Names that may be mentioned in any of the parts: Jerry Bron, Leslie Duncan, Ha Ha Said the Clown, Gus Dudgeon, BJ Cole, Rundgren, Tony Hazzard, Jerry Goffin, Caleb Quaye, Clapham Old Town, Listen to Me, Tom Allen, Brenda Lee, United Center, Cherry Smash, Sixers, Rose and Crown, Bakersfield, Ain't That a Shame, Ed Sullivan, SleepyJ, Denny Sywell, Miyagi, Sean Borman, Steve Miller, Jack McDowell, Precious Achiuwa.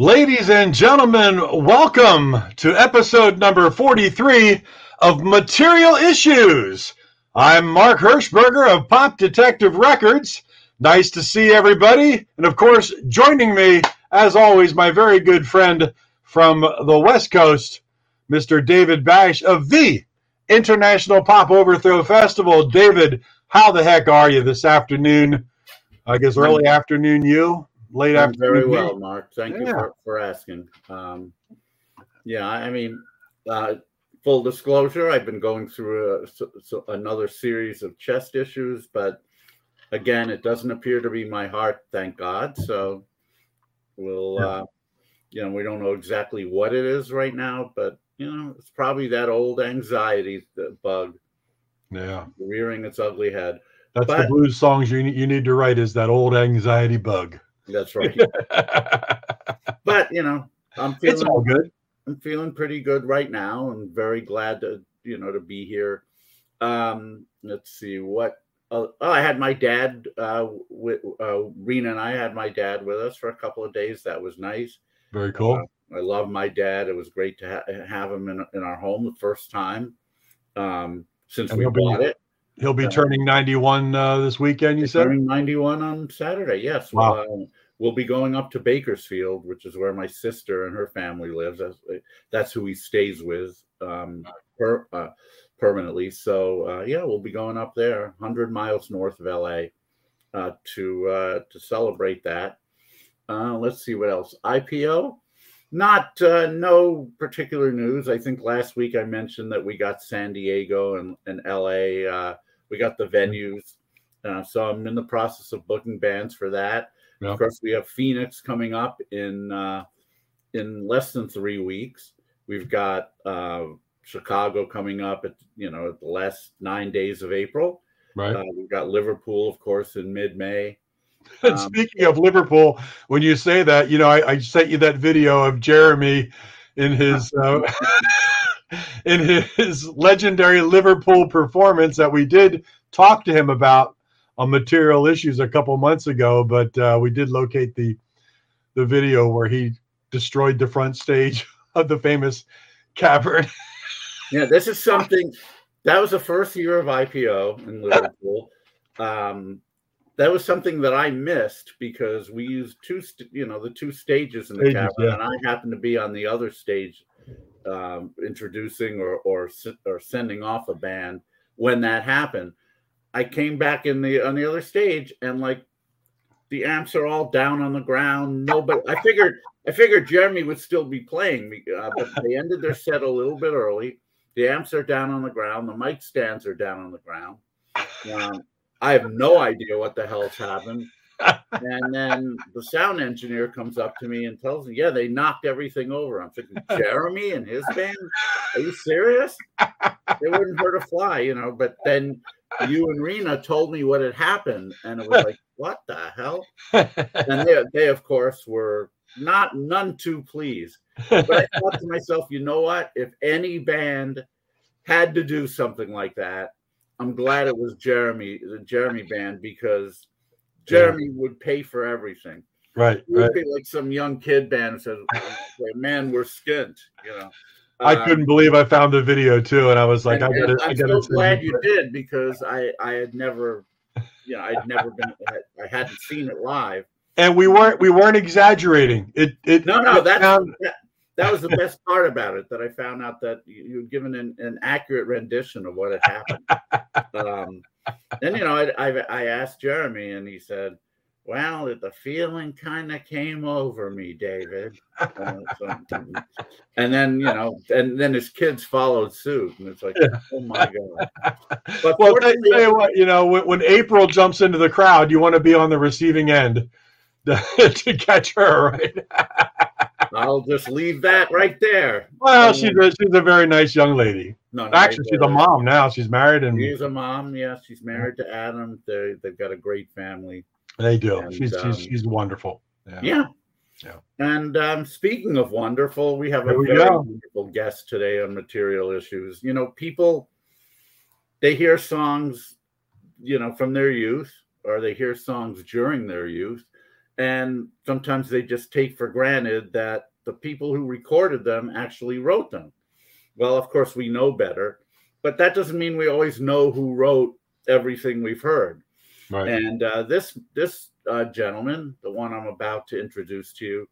Ladies and gentlemen, welcome to episode number 43 of Material Issues. I'm Mark Hirschberger of Pop Detective Records. Nice to see everybody. And of course, joining me, as always, my very good friend from the West Coast, Mr. David Bash of the International Pop Overthrow Festival. David, how the heck are you this afternoon? I guess early afternoon you? Late afternoon. Very well, Mark. Thank you for asking. Full disclosure, I've been going through another series of chest issues, but again, it doesn't appear to be my heart, thank God. So we'll, we don't know exactly what it is right now, but, it's probably that old anxiety bug. Yeah. Rearing its ugly head. That's the blues songs you need to write, is that old anxiety bug. That's right. But I'm feeling it's all good. I'm feeling pretty good right now, and very glad to to be here. Let's see what. I had my dad with Reena, and I had my dad with us for a couple of days. That was nice. Very cool. I love my dad. It was great to have him in our home the first time since we bought it. He'll be turning 91 this weekend, you said? Turning 91 on Saturday, yes. Wow. We'll be going up to Bakersfield, which is where my sister and her family lives. That's who he stays with permanently. So, we'll be going up there, 100 miles north of L.A. To celebrate that. Let's see what else. IPO? No particular news. I think last week I mentioned that we got San Diego and L.A. We got the venues. So I'm in the process of booking bands for that. Yeah. Of course, we have Phoenix coming up in less than 3 weeks. We've got Chicago coming up at, at the last 9 days of April. Right. We've got Liverpool, of course, in mid-May. And speaking of Liverpool, when you say that, I sent you that video of Jeremy in his in his legendary Liverpool performance that we did talk to him about on Material Issues a couple months ago. But we did locate the video where he destroyed the front stage of the famous Cavern. Yeah, this is something that was the first year of IPO in Liverpool. That was something that I missed because we used two stages in the Cavern, yeah. And I happened to be on the other stage introducing or sending off a band when that happened. I came back on the other stage, and like the amps are all down on the ground. Nobody. I figured Jeremy would still be playing, but they ended their set a little bit early. The amps are down on the ground. The mic stands are down on the ground. I have no idea what the hell's happened. And then the sound engineer comes up to me and tells me, yeah, they knocked everything over. I'm thinking, Jeremy and his band? Are you serious? They wouldn't hurt a fly, But then you and Reena told me what had happened. And it was like, what the hell? And they of course, were none too pleased. But I thought to myself, you know what? If any band had to do something like that, I'm glad it was the Jeremy band, because Jeremy would pay for everything. Right, he would be like some young kid band that says, man, we're skint, I couldn't believe I found the video, too, and I was like, I'm so glad you did, because I had never, I hadn't seen it live. And we weren't exaggerating. That was the best part about it, that I found out that you'd given an accurate rendition of what had happened. Then, I asked Jeremy, and he said, well, the feeling kind of came over me, David. And then his kids followed suit. And it's like, oh, my God. But well, I tell you what, when April jumps into the crowd, you want to be on the receiving end to catch her, right? I'll just leave that right there. Well, she's a very nice young lady. No, actually, she's a mom now. She's married. She's a mom, yes. She's married to Adam. They've got a great family. They do. And, she's wonderful. Yeah. And speaking of wonderful, we have wonderful guest today on Material Issues. People, they hear songs, from their youth, or they hear songs during their youth. And sometimes they just take for granted that the people who recorded them actually wrote them. Well, of course, we know better, but that doesn't mean we always know who wrote everything we've heard. Right. And this gentleman, the one I'm about to introduce to you,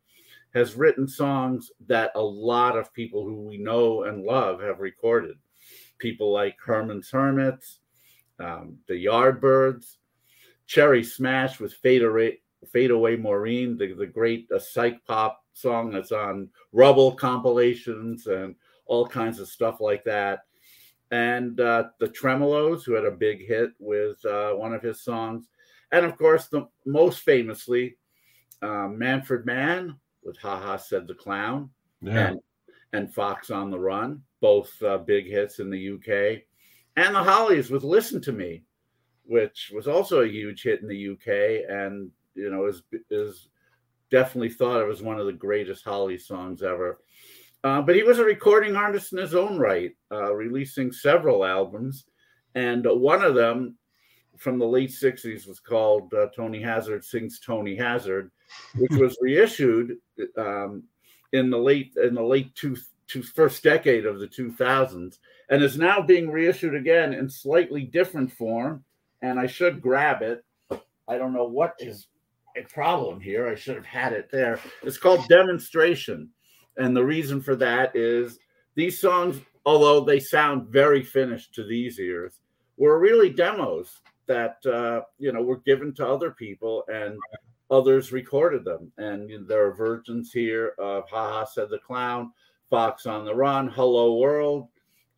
has written songs that a lot of people who we know and love have recorded. People like Herman's Hermits, The Yardbirds, Cherry Smash with Fade Away Maureen, the great psych pop song that's on Rubble compilations and all kinds of stuff like that. And the Tremolos, who had a big hit with one of his songs. And, of course, the most famously, Manfred Mann with Ha Ha Said the Clown, yeah, and Fox on the Run, both big hits in the UK. And the Hollies with Listen to Me, which was also a huge hit in the UK and, you know, is definitely thought of as one of the greatest Hollies songs ever. But he was a recording artist in his own right, releasing several albums. And one of them from the late 60s was called Tony Hazzard Sings Tony Hazzard, which was reissued in the first decade of the 2000s and is now being reissued again in slightly different form. And I should grab it. I don't know what is a problem here. I should have had it there. It's called Demonstration. And the reason for that is these songs, although they sound very finished to these ears, were really demos that, you know, were given to other people and others recorded them. And you know, there are versions here of Ha Ha Said the Clown, Fox on the Run, Hello World,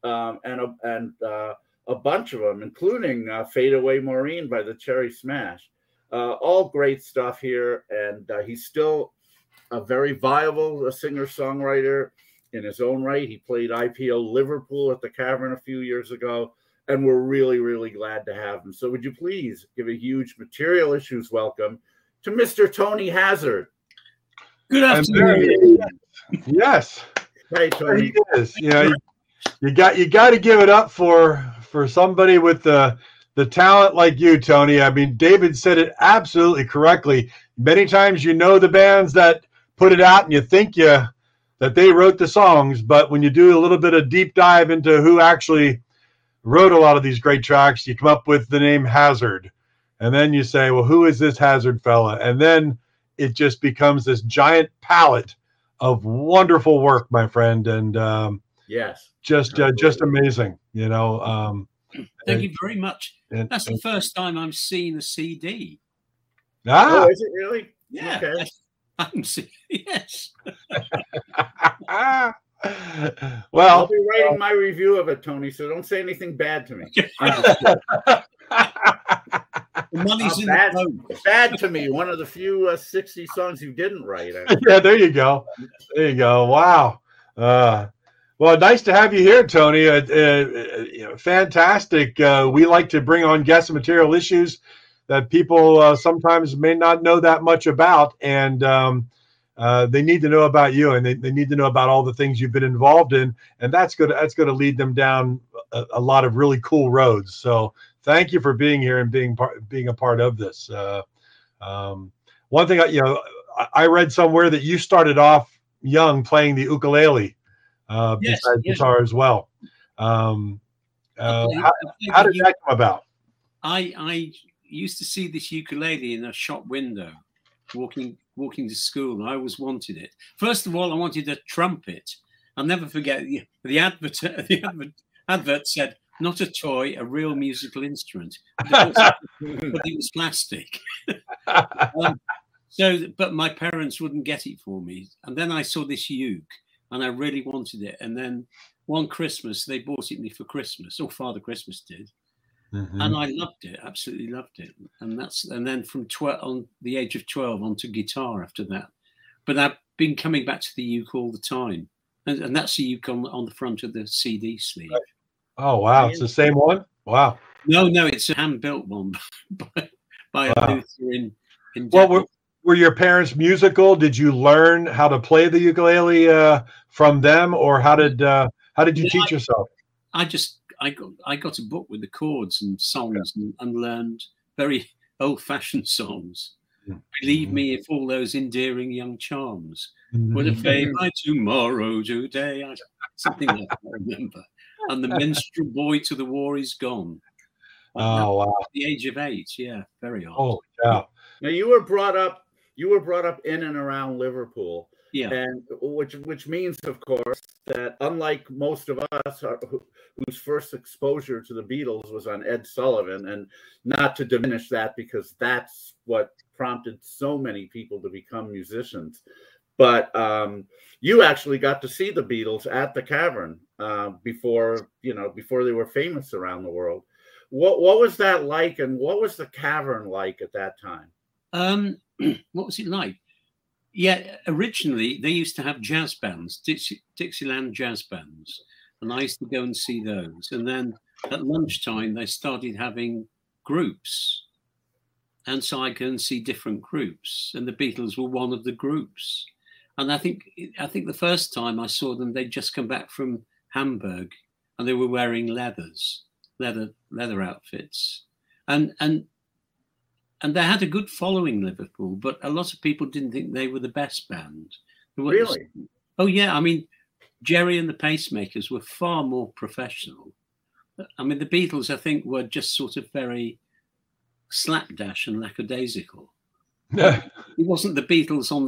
and a bunch of them, including Fade Away Maureen by the Cherry Smash. All great stuff here. And he's still a very viable singer-songwriter in his own right. He played IPO Liverpool at the Cavern a few years ago, and we're really, really glad to have him. So would you please give a huge Material Issues welcome to Mr. Tony Hazzard. Good afternoon. Yes. Hey, Tony. You know, you got to give it up for somebody with the talent like you, Tony. I mean, David said it absolutely correctly. Many times you know the bands that put it out and you think that they wrote the songs, but when you do a little bit of deep dive into who actually wrote a lot of these great tracks, you come up with the name Hazzard. And then you say, well, who is this Hazzard fella? And then it just becomes this giant palette of wonderful work, my friend. And yes, just amazing, you know. Thank you very much. That's the first time I've seen a CD. Ah, oh, is it really? Yeah. Okay. I'm serious. Yes. Well, I'll be writing my review of it, Tony. So don't say anything bad to me. The money's in bad, the bad to me. One of the few 60 songs you didn't write. I mean. Yeah, there you go. There you go. Wow. Well, nice to have you here, Tony. You know, fantastic. We like to bring on guests and Material Issues that people sometimes may not know that much about, and they need to know about you, and they need to know about all the things you've been involved in, and that's going to lead them down a lot of really cool roads. So thank you for being here and being a part of this. One thing, I read somewhere that you started off young playing the ukulele, besides guitar as well. How did that come about? I used to see this ukulele in a shop window walking to school, and I always wanted it. First of all, I wanted a trumpet. I'll never forget the advert said, "Not a toy, a real musical instrument," but it was plastic. But my parents wouldn't get it for me. And then I saw this uke, and I really wanted it. And then one Christmas, they bought it me for Christmas, or Father Christmas did. Mm-hmm. And I loved it, absolutely loved it. And then from on the age of 12 onto guitar after that. But I've been coming back to the uke all the time, and that's the uke on the front of the CD sleeve. Right. Oh wow, it's the same one. Wow. No, it's a hand-built one by a luthier in. Well, were your parents musical? Did you learn how to play the ukulele from them, or how did you teach yourself? I got a book with the chords and songs and learned very old-fashioned songs. Believe me, if all those endearing young charms would have faded by tomorrow, today, something like that, I remember. And the menstrual boy to the war is gone. Oh, wow. At the age of 8, yeah, very odd. Oh, yeah. Now, you were brought up in and around Liverpool. Yeah. And which means, of course, that unlike most of us whose first exposure to the Beatles was on Ed Sullivan, and not to diminish that because that's what prompted so many people to become musicians, but you actually got to see the Beatles at the Cavern before they were famous around the world. What was that like, and what was the Cavern like at that time? What was it like? Yeah, originally they used to have jazz bands, Dixieland jazz bands, and I used to go and see those. And then at lunchtime they started having groups, and so I go and see different groups. And the Beatles were one of the groups. And I think the first time I saw them, they'd just come back from Hamburg, and they were wearing leather outfits, and they had a good following, Liverpool, but a lot of people didn't think they were the best band. Really? Oh, yeah. I mean, Gerry and the Pacemakers were far more professional. I mean, the Beatles, I think, were just sort of very slapdash and lackadaisical. Yeah. It wasn't the Beatles on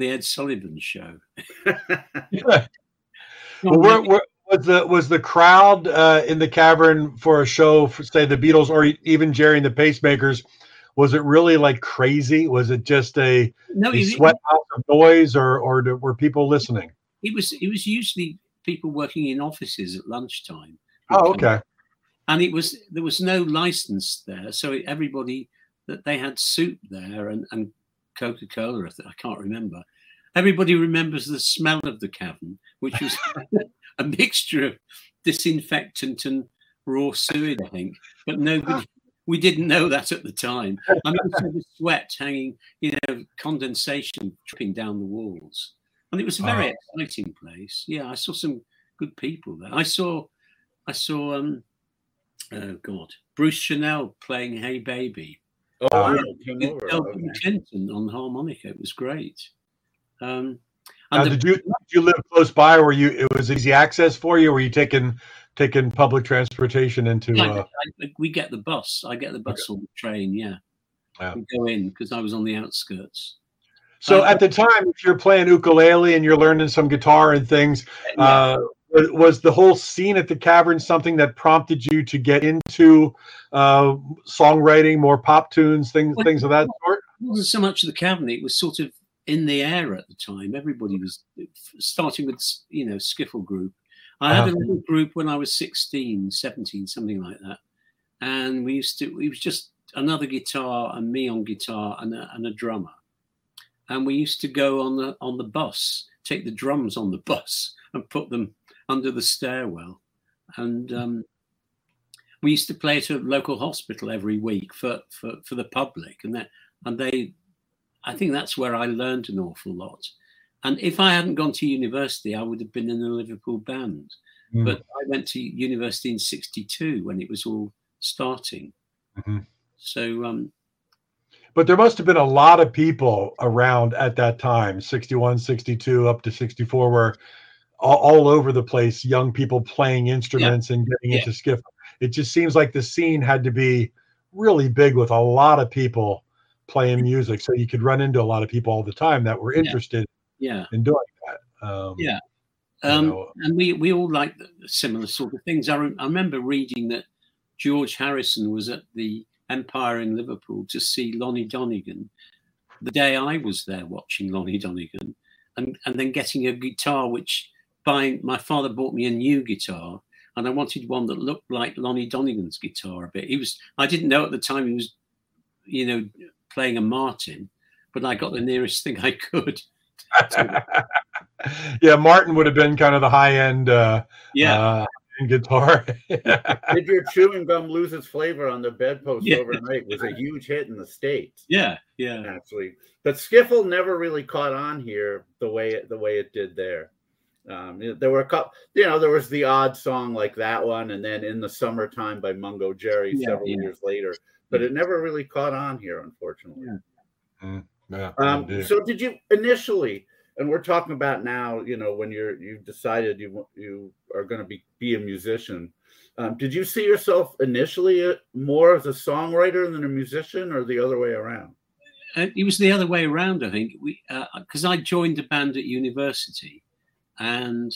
the Ed Sullivan show. Yeah. Well, was the crowd in the Cavern for a show for, say, the Beatles or even Gerry and the Pacemakers, was it really like crazy? Was it just a sweat out of noise, or were people listening? It was usually people working in offices at lunchtime. Oh, okay. And there was no license there, so everybody that they had soup there and Coca-Cola. I can't remember. Everybody remembers the smell of the Cavern, which was a mixture of disinfectant and raw sewage, I think. But nobody. We didn't know that at the time. I mean, the sweat hanging, condensation dripping down the walls. And it was a very exciting place. Yeah, I saw some good people there. I saw Bruce Chanel playing Hey Baby. Oh, Elton Kenton on harmonica. It was great. And now, did you live close by, or it was easy access for you? Or were you taking public transportation into? We get the bus. I get the bus or the train. Yeah, yeah. We go in because I was on the outskirts. So at the time, if you're playing ukulele and you're learning some guitar and things, yeah. Was the whole scene at the Cavern something that prompted you to get into songwriting, more pop tunes, things of that sort? It wasn't so much the Cavern; it was sort of in the air at the time. Everybody was starting with skiffle group. I had a little group when I was 16, 17, something like that. And it was just another guitar and me on guitar and a drummer. And we used to go on the bus, take the drums on the bus and put them under the stairwell. And we used to play at a local hospital every week for the public. I think that's where I learned an awful lot. And if I hadn't gone to university, I would have been in a Liverpool band. Mm. But I went to university in 1962 when it was all starting. Mm-hmm. So, but there must have been a lot of people around at that time, 61, 62, up to 64, where all over the place, young people playing instruments and getting into skiffle. It just seems like the scene had to be really big with a lot of people playing music. So you could run into a lot of people all the time that were interested. Yeah. Yeah, and doing that. And we all liked similar sort of things. I remember reading that George Harrison was at the Empire in Liverpool to see Lonnie Donegan the day I was there watching Lonnie Donegan, and then getting a guitar, my father bought me a new guitar, and I wanted one that looked like Lonnie Donegan's guitar a bit. I didn't know at the time he was, playing a Martin, but I got the nearest thing I could. Yeah, Martin would have been kind of the high-end guitar. Did Your Chewing Gum Lose Its Flavor on the Bedpost Overnight was a huge hit in the States. Yeah, yeah. Actually. But skiffle never really caught on here the way it did there. There were a couple, there was the odd song like that one, and then In the Summertime by Mungo Jerry several years later. But it never really caught on here, unfortunately. Yeah. Yeah, so did you initially, and we're talking about now, you know, when you've decided you are going to be a musician, did you see yourself initially more as a songwriter than a musician, or the other way around? It was the other way around, I think. Because I joined a band at university, and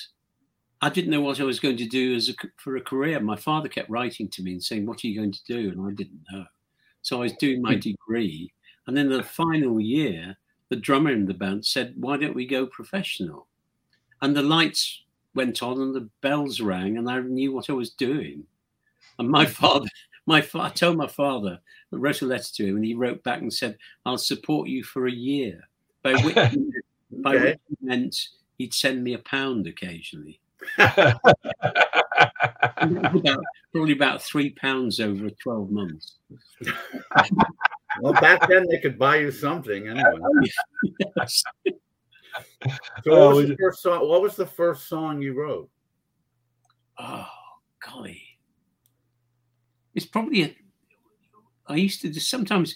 I didn't know what I was going to do for a career. My father kept writing to me and saying, "What are you going to do?" And I didn't know. So I was doing my degree, and then the final year, the drummer in the band said, "Why don't we go professional?" And the lights went on and the bells rang, and I knew what I was doing. And I told my father, I wrote a letter to him, and he wrote back and said, "I'll support you for a year," by which which he meant he'd send me £1 occasionally. Probably about £3 over 12 months. Well, back then they could buy you something anyway. Yes. So what was the first song you wrote? Oh, golly. It's probably I used to do sometimes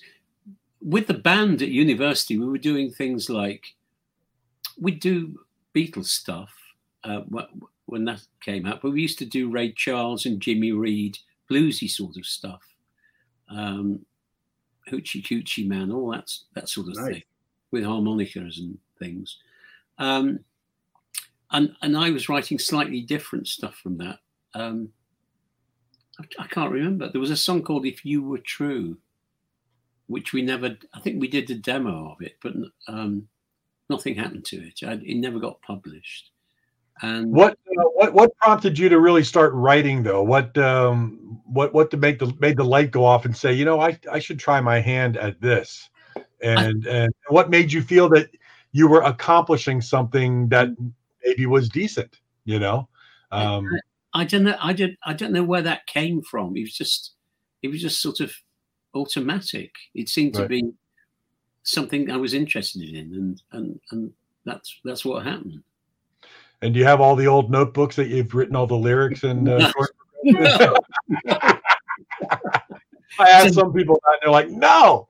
with the band at university. We were doing things like we'd do Beatles stuff when that came out, but we used to do Ray Charles and Jimmy Reed, bluesy sort of stuff, Hoochie Coochie Man, all that sort of thing, with harmonicas and things. And I was writing slightly different stuff from that. I can't remember. There was a song called "If You Were True," which we never, I think we did a demo of it, but nothing happened to it. It never got published. And what prompted you to really start writing, though? What to made the light go off and say, you know, I should try my hand at this, and what made you feel that you were accomplishing something that maybe was decent, you know? I don't know. I don't know where that came from. It was just sort of automatic. It seemed to be something I was interested in, and that's what happened. And do you have all the old notebooks that you've written all the lyrics and? No. I asked some people that, and they're like, "No."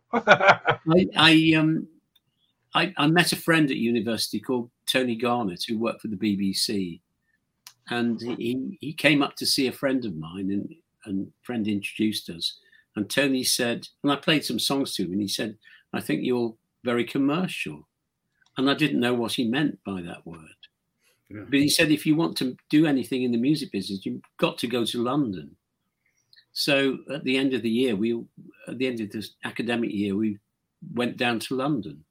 I met a friend at university called Tony Garnett, who worked for the BBC. And he came up to see a friend of mine, and friend introduced us. And Tony said, and I played some songs to him, and he said, "I think you're very commercial." And I didn't know what he meant by that word. Yeah. But he said, if you want to do anything in the music business, you've got to go to London. So at the end of the year, at the end of this academic year, we went down to London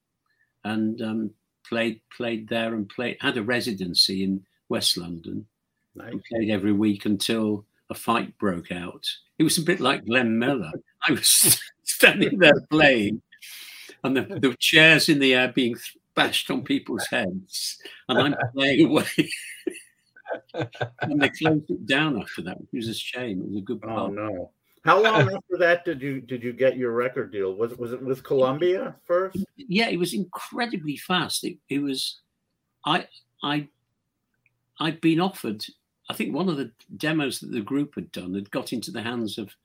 and played there and had a residency in West London. Nice. We played every week until a fight broke out. It was a bit like Glenn Miller. I was standing there playing, and the chairs in the air being bashed on people's heads, and I'm playing away. And they closed it down after that, which was a shame. It was a good part. Oh no! How long after that did you get your record deal? Was it with Columbia first? Yeah, it was incredibly fast. It was, I'd been offered, I think one of the demos that the group had done had got into the hands of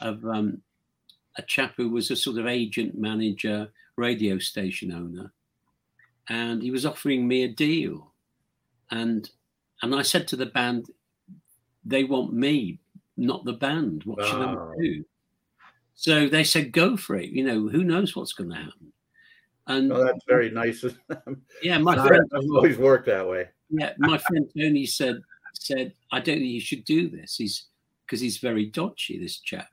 a chap who was a sort of agent, manager, radio station owner. And he was offering me a deal. And I said to the band, they want me, not the band. What should I do? So they said, go for it. You know, who knows what's going to happen. And that's very nice of them. Yeah, my friend. I've always worked that way. Yeah, my friend Tony said, I don't think you should do this. Because he's very dodgy, this chap.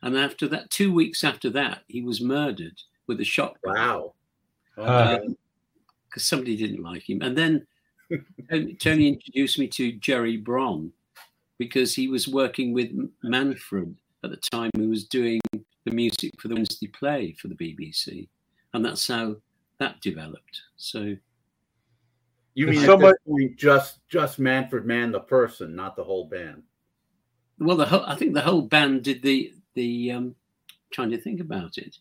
And after that, 2 weeks after that, he was murdered with a shotgun. Wow. Because somebody didn't like him. And then Tony introduced me to Jerry Bron, because he was working with Manfred at the time, who was doing the music for the Wednesday play for the BBC. And that's how that developed. So... You mean just Manfred Mann, the person, not the whole band? Well, I think the whole band did the. Trying to think about it,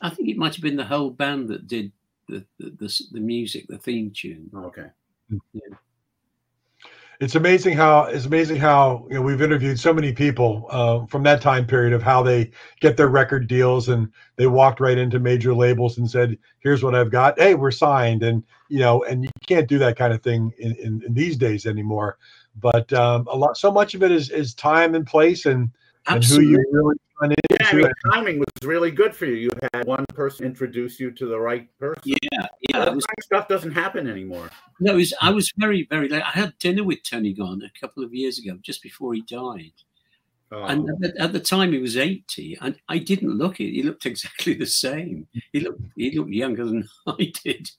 I think it might have been the whole band that did the music, the theme tune. Okay. Yeah. It's amazing how you know, we've interviewed so many people from that time period of how they get their record deals, and they walked right into major labels and said, "Here's what I've got. Hey, we're signed." And you know, and you can't do that kind of thing in these days anymore. But so much of it is time and place and who you really run into. Yeah, I mean, timing was really good for you. You had one person introduce you to the right person. Yeah, that was, kind of stuff doesn't happen anymore. No, I was very, very late. I had dinner with Tony Gunn a couple of years ago, just before he died. Oh. And at the time, he was 80, and I didn't look it. He looked exactly the same. He looked younger than I did.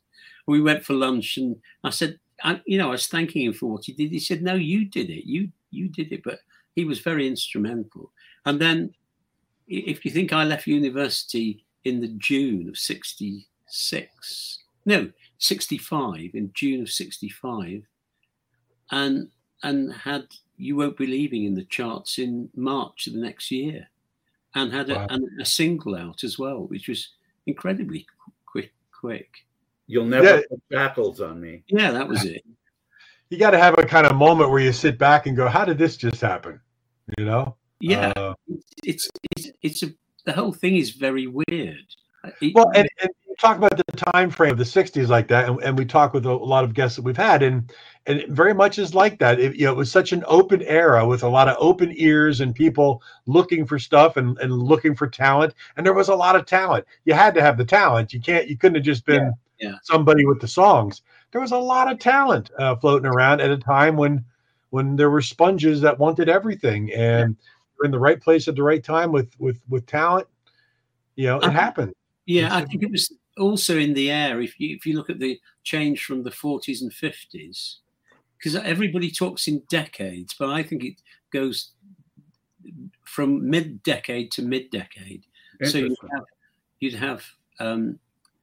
We went for lunch, and I said, I was thanking him for what he did. He said, "No, you did it. You did it." But he was very instrumental. And then, if you think I left university in the June of 66, no, 65, in June of 65, and had You Won't Be Leaving in the charts in March of the next year, and had a single out as well, which was incredibly quick. You'll never put shackles on me. Yeah, that was it. You got to have a kind of moment where you sit back and go, "How did this just happen?" You know? Yeah, the whole thing is very weird. And you talk about the time frame of the '60s like that, and we talk with a lot of guests that we've had, and it very much is like that. It was such an open era with a lot of open ears and people looking for stuff and looking for talent, and there was a lot of talent. You had to have the talent. You couldn't have just been somebody with the songs. There was a lot of talent floating around at a time when there were sponges that wanted everything, and you're in the right place at the right time with talent. You know, it happened. Yeah, I think it was also in the air. If you look at the change from the 40s and 50s, because everybody talks in decades, but I think it goes from mid-decade to mid-decade. So you'd have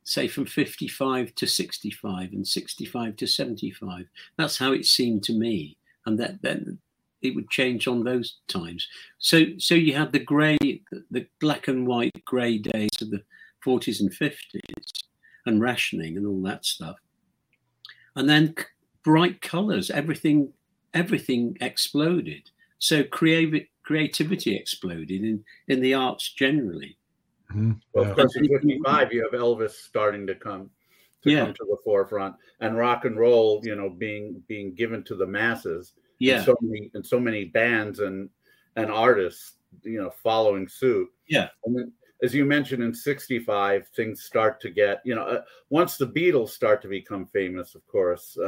say from 55 to 65 and 65 to 75. That's how it seemed to me. And then it would change on those times. So you had the black and white grey days of the 40s and 50s and rationing and all that stuff. And then bright colours, everything exploded. So creativity exploded in the arts generally. Mm-hmm. Well, of course, in 55, you have Elvis starting to come to the forefront, and rock and roll, you know, being given to the masses. Yeah. And so many bands and artists, you know, following suit. Yeah. And then, as you mentioned, in 65, things start to get, you know, once the Beatles start to become famous, of course,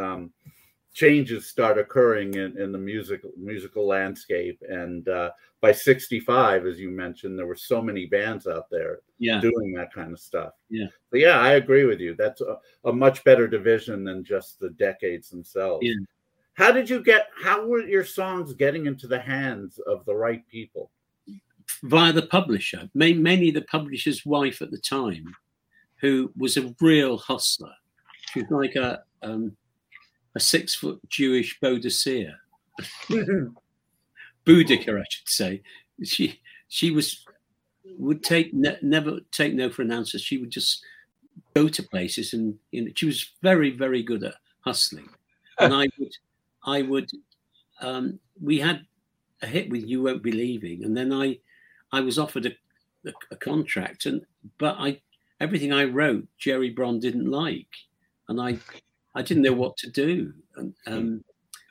changes start occurring in the musical landscape. And by 65, as you mentioned, there were so many bands out there doing that kind of stuff. Yeah. But yeah, I agree with you. That's a much better division than just the decades themselves. Yeah. How were your songs getting into the hands of the right people? Via the publisher, mainly the publisher's wife at the time, who was a real hustler. She was like a 6-foot Jewish Boadicea. Boudicca, I should say. She would never take no for an answer. She would just go to places, and she was very, very good at hustling. And we had a hit with You Won't Be Leaving, and then I was offered a contract, but everything I wrote, Jerry Bron didn't like, and I didn't know what to do, and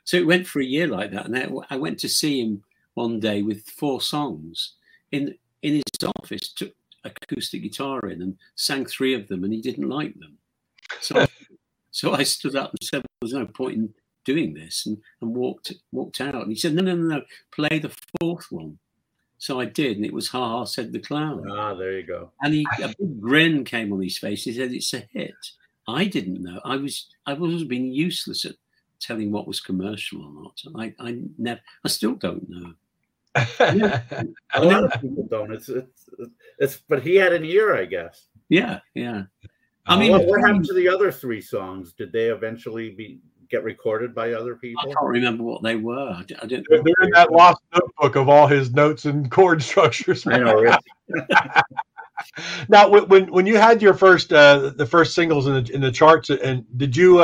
so it went for a year like that. And I went to see him one day with 4 songs in his office, took acoustic guitar in and sang 3 of them, and he didn't like them. So I stood up and said, "There's no point in doing this," and walked out. And he said, No, play the 4th one. So I did, and it was Ha Ha Said the Clown. Ah, there you go. And a big grin came on his face. He said, "It's a hit." I didn't know. I've always been useless at telling what was commercial or not. I still don't know. Yeah. A lot of people don't. But he had an ear, I guess. Yeah, yeah. I mean, what happened to the other 3 songs? Did they eventually get recorded by other people? I can't remember what they were. I don't know. They're in that lost notebook of all his notes and chord structures. I know, right? Now, when you had your first the first singles in the charts, and did you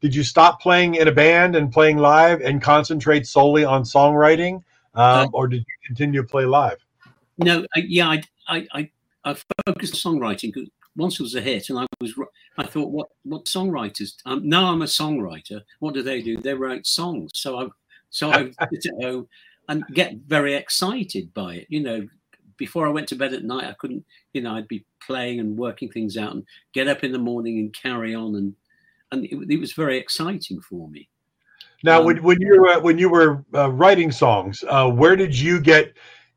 Did you stop playing in a band and playing live and concentrate solely on songwriting, or did you continue to play live? No, I focused on songwriting. Once it was a hit, and I thought, what songwriters? Now I'm a songwriter. What do? They write songs. So I sit at home and get very excited by it. You know, before I went to bed at night, I couldn't. You know, I'd be playing and working things out, and get up in the morning and carry on, and it was very exciting for me. Now, when you were writing songs, where did you get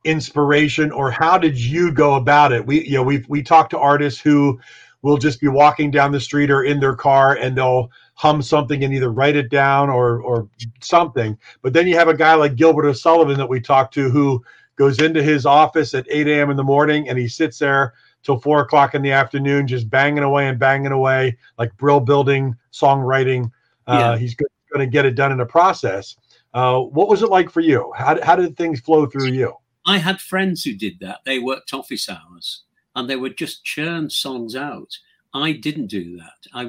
inspiration, or how did you go about it? We talk to artists who will just be walking down the street or in their car, and they'll hum something and either write it down or something. But then you have a guy like Gilbert O'Sullivan that we talked to, who goes into his office at 8 a.m. in the morning and he sits there till 4 o'clock in the afternoon, just banging away and banging away, like brill building, songwriting. Yeah. He's going to get it done in a process. What was it like for you? How did things flow through you? I had friends who did that. They worked office hours and they would just churn songs out. I didn't do that. I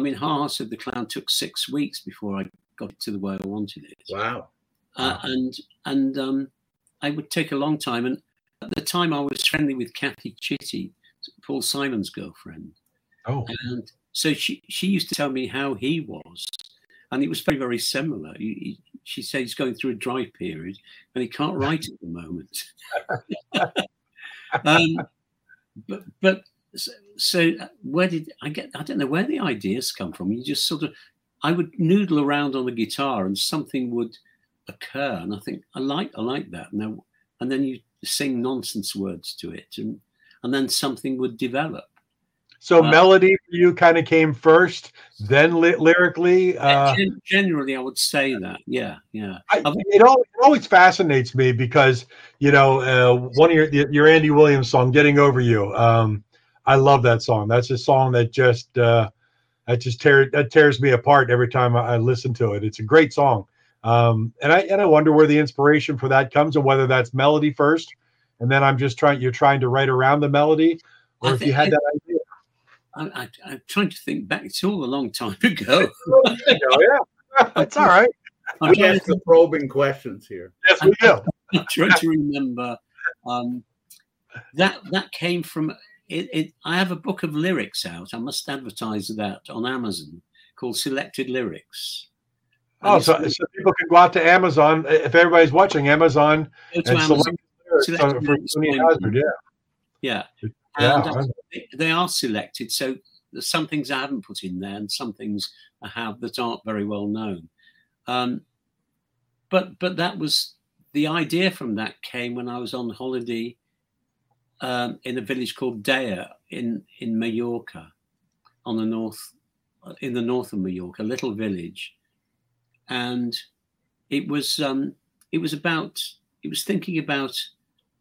mean, Ha Ha Said the Clown took 6 weeks before I got it to the way I wanted it. Wow. And I would take a long time. And at the time I was friendly with Kathy Chitty, Paul Simon's girlfriend. Oh. And so she used to tell me how he was. And it was very, very similar. She said he's going through a dry period and he can't write at the moment. but so where did I get? I don't know where the ideas come from. You just sort of, I would noodle around on the guitar and something would occur, and I think I like that. And then you sing nonsense words to it, and then something would develop. So melody for you kind of came first, then lyrically. Generally, I would say that. Yeah, yeah. It always fascinates me because, you know, one of your Andy Williams song, "Getting Over You." I love that song. That's a song that just tears me apart every time I listen to it. It's a great song, and I wonder where the inspiration for that comes, and whether that's melody first, and then you're trying to write around the melody, or if you had that idea. I'm trying to think back. It's all a long time ago. Yeah, it's all right. I'm we ask the probing questions here. Yes, we do. I'm trying to remember that came from it. I have a book of lyrics out. I must advertise that on Amazon, called Selected Lyrics. And so people can go out to Amazon if everybody's watching. Amazon. Go to Amazon. Selected lyrics for Tony Hazzard, yeah. Yeah. And they are selected, so there's some things I haven't put in there and some things I have that aren't very well known. But that was the idea. From that came when I was on holiday in a village called Dea in Mallorca, in the north of Mallorca, a little village, and it was thinking about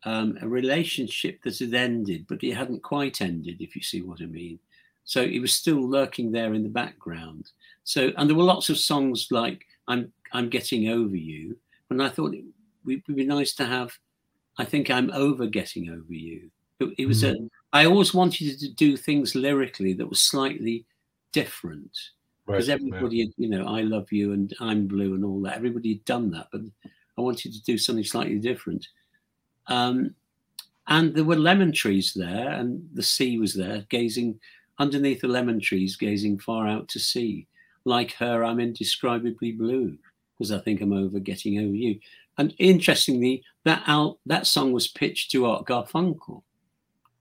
a relationship that had ended, but it hadn't quite ended, if you see what I mean. So it was still lurking there in the background. So, and there were lots of songs like I'm Getting Over You, and I thought it would be nice to have I Think I'm Over Getting Over You. It was I always wanted to do things lyrically that was slightly different, because everybody had, you know, I Love You and I'm Blue and all that, everybody had done that, but I wanted to do something slightly different. And there were lemon trees there, and the sea was there, gazing underneath the lemon trees, gazing far out to sea. Like her, I'm indescribably blue, because I think I'm over getting over you. And interestingly, that song was pitched to Art Garfunkel.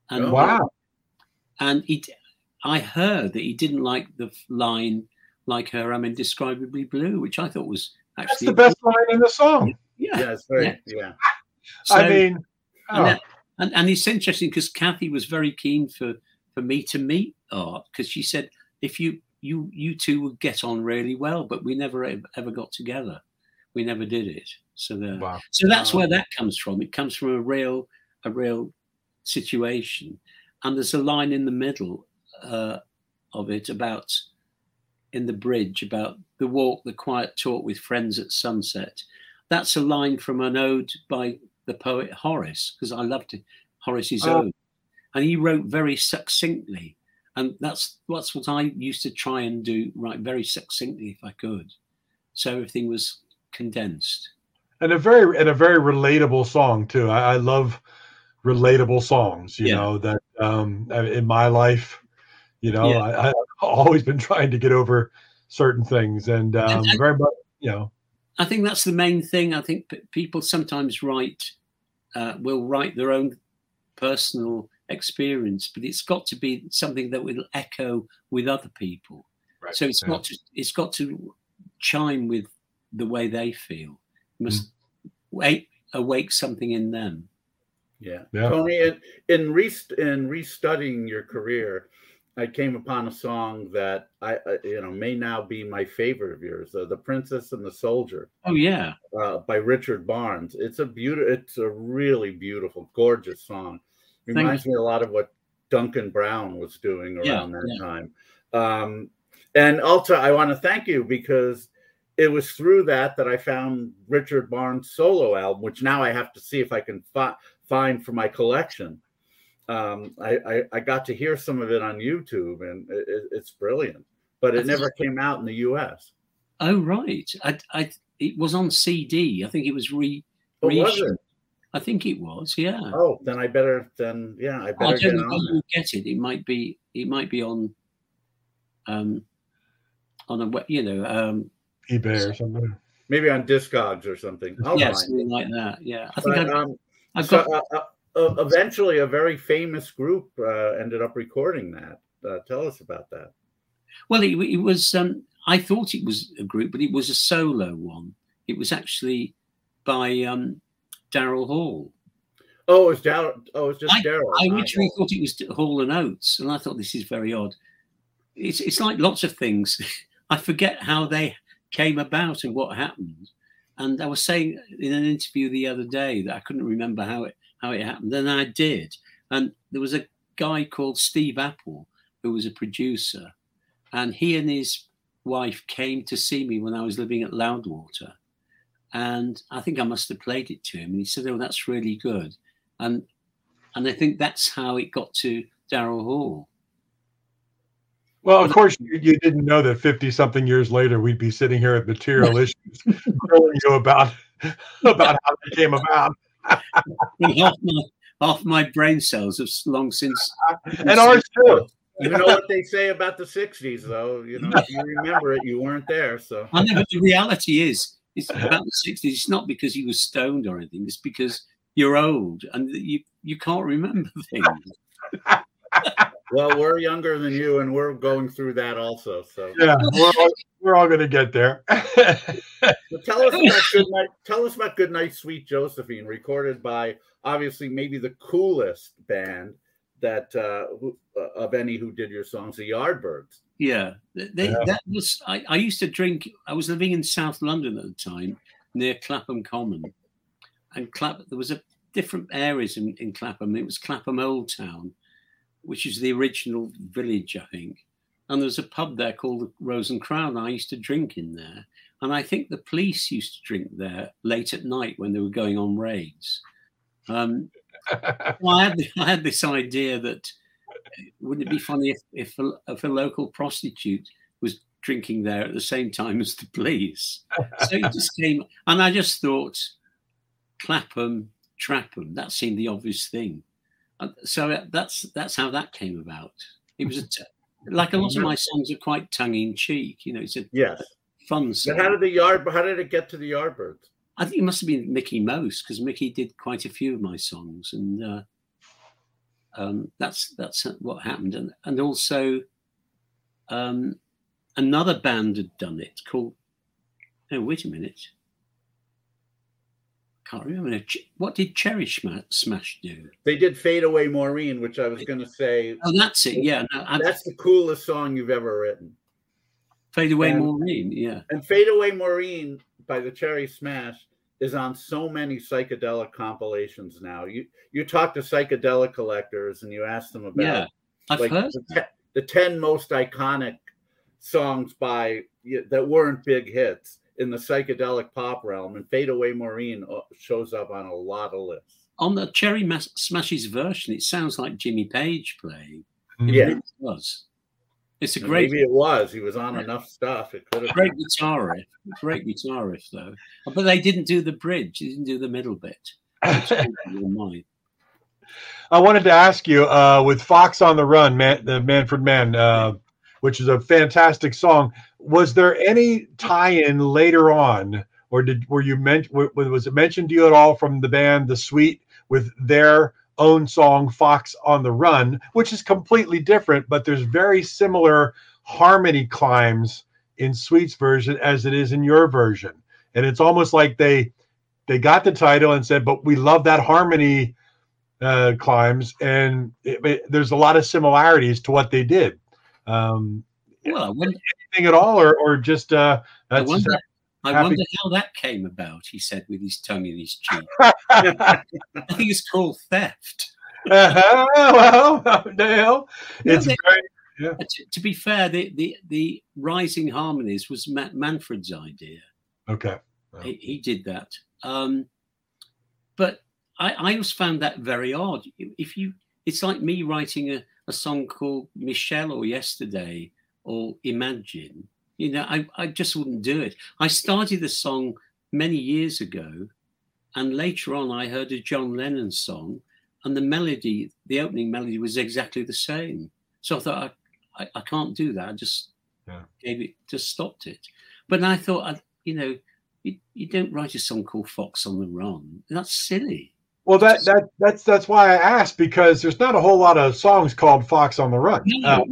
And oh, wow! And I heard that he didn't like the line, like her, I'm indescribably blue, which I thought was actually... That's the best line in the song. Yeah. Yeah, it's very, yeah. So, I mean, oh. and it's interesting because Kathy was very keen for me to meet Art, because she said if you two would get on really well, but we never ever got together, we never did it. So wow. So that's where that comes from. It comes from a real situation, and there's a line in the middle of it about in the bridge about the walk, the quiet talk with friends at sunset. That's a line from an ode by the poet Horace, because I loved Horace's ode, and he wrote very succinctly And that's what I used to try and do, right, very succinctly if I could. So everything was condensed. And a very relatable song too. I love relatable songs, you know, that in my life, you know, I've always been trying to get over certain things. And very much, you know. I think that's the main thing. I think people sometimes will write their own personal experience, but it's got to be something that will echo with other people. Right. So it's got to chime with the way they feel. It must awake something in them. Yeah. Tony, in restudying your career, I came upon a song that I may now be my favorite of yours, "The Princess and the Soldier." Oh yeah, by Richard Barnes. It's a really beautiful, gorgeous song. Reminds me a lot of what Duncan Brown was doing around that time. And also, I want to thank you because it was through that I found Richard Barnes' solo album, which now I have to see if I can find for my collection. I got to hear some of it on YouTube, and it's brilliant. But it never came out in the U.S. Oh, right. It was on CD. I think it was reissued. I think it was, yeah. Oh, then I better. Then yeah, I better. I don't know if you get it. It might be on a eBay or something. Maybe on Discogs or something. Something like that. Yeah, I think eventually, a very famous group ended up recording that. Tell us about that. Well, it was. I thought it was a group, but it was a solo one. It was actually by Daryl Hall. Oh, it's Daryl. Oh, it's just Daryl. I originally thought it was Hall and Oates, and I thought this is very odd. It's like lots of things. I forget how they came about and what happened. And I was saying in an interview the other day that I couldn't remember how it happened. And I did. And there was a guy called Steve Apple, who was a producer. And he and his wife came to see me when I was living at Loudwater. And I think I must have played it to him. And he said, "Oh, that's really good." And I think that's how it got to Daryl Hall. Well, of course, you didn't know that 50-something years later we'd be sitting here at Material Issues telling you about how it came about. half my brain cells have long since, and ours too. You know what they say about the 60s, though. You know, if you remember it, you weren't there. So I know, but the reality is, it's about the 60s. It's not because you were stoned or anything. It's because you're old and you can't remember things. Well, we're younger than you, and we're going through that also. So yeah, we're all going to get there. So tell us about "Good Night, Sweet Josephine," recorded by obviously maybe the coolest band that of any who did your songs, the Yardbirds. Yeah, that was. I used to drink. I was living in South London at the time, near Clapham Common, and there was a different areas in Clapham. It was Clapham Old Town, which is the original village, I think. And there was a pub there called the Rose and Crown. I used to drink in there. And I think the police used to drink there late at night when they were going on raids. Well, I had this idea that wouldn't it be funny if a local prostitute was drinking there at the same time as the police? So it just came. And I just thought, Clapham, Trapham, that seemed the obvious thing. So that's how that came about. It was like a lot of my songs are quite tongue in cheek, you know. It's a fun song. But how did it get to the Yardbirds? I think it must have been Mickey Most, because Mickey did quite a few of my songs, and that's what happened. And also another band had done it called. No, wait a minute. Can't remember. What did Cherry Smash do? They did "Fade Away Maureen," which I was going to say. Oh, that's it. Yeah, that's the coolest song you've ever written. "Fade Away Maureen." Yeah. And "Fade Away Maureen" by the Cherry Smash is on so many psychedelic compilations now. You talk to psychedelic collectors and you ask them about I've heard the 10 most iconic songs that weren't big hits in the psychedelic pop realm, and "Fade Away Maureen" shows up on a lot of lists. On the Cherry Smash's version, it sounds like Jimmy Page playing. It really was. It's a great. Maybe it was. He was on enough stuff. It could have been. Great guitar riff, though. But they didn't do the bridge. They didn't do the middle bit. I wanted to ask you with Fox on the Run, the Manfred Mann, which is a fantastic song. Was there any tie-in later on, or was it mentioned to you at all from the band, The Sweet, with their own song Fox on the Run, which is completely different, but there's very similar harmony climbs in Sweet's version as it is in your version? And it's almost like they got the title and said, but we love that harmony climbs, and there's a lot of similarities to what they did. Well, anything at all, or just that's I wonder how that came about, he said with his tongue in his cheek. I think it's called theft. Well, it's very, to be fair, the rising harmonies was Manfred's idea. Okay. Well. He did that. But I always found that very odd. It's like me writing a song called Michelle or Yesterday or Imagine. You know, I just wouldn't do it. I started the song many years ago, and later on I heard a John Lennon song, and the melody, the opening melody, was exactly the same. So I thought, I can't do that. I just just stopped it. But I thought, you don't write a song called Fox on the Run. That's silly. Well, that's why I asked, because there's not a whole lot of songs called Fox on the Run. No.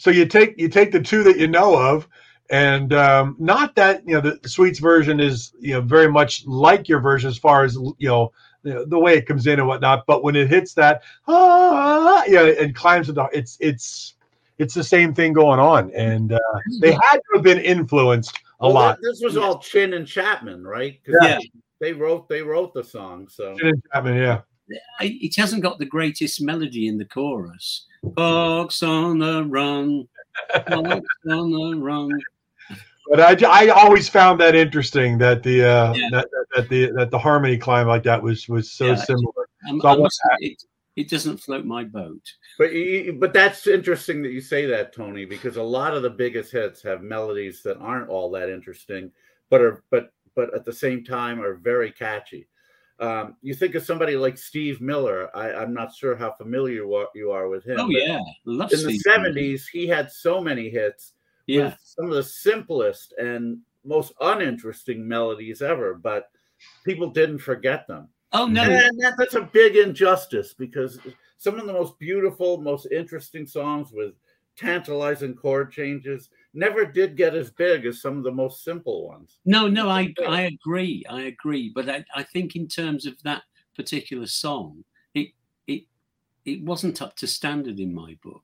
So you take the two that you know of, and not that the Sweets version is very much like your version as far as the way it comes in and whatnot. But when it hits that and climbs into it's the same thing going on, and they had to have been influenced a lot. This was all Chin and Chapman, right? Yeah, they wrote the song. So Chin and Chapman, yeah. It hasn't got the greatest melody in the chorus. Fox on the run, fox on the run. But I always found that interesting, that the harmony climb like that was so similar. It doesn't float my boat. But that's interesting that you say that, Tony, because a lot of the biggest hits have melodies that aren't all that interesting, but at the same time are very catchy. You think of somebody like Steve Miller. I'm not sure how familiar you are with him. Oh, yeah. Love in Steve the 70s, Miller. He had so many hits with some of the simplest and most uninteresting melodies ever, but people didn't forget them. Oh, no. And that's a big injustice, because some of the most beautiful, most interesting songs with tantalizing chord changes never did get as big as some of the most simple ones. No, I agree. I agree. But I think in terms of that particular song, it wasn't up to standard in my book.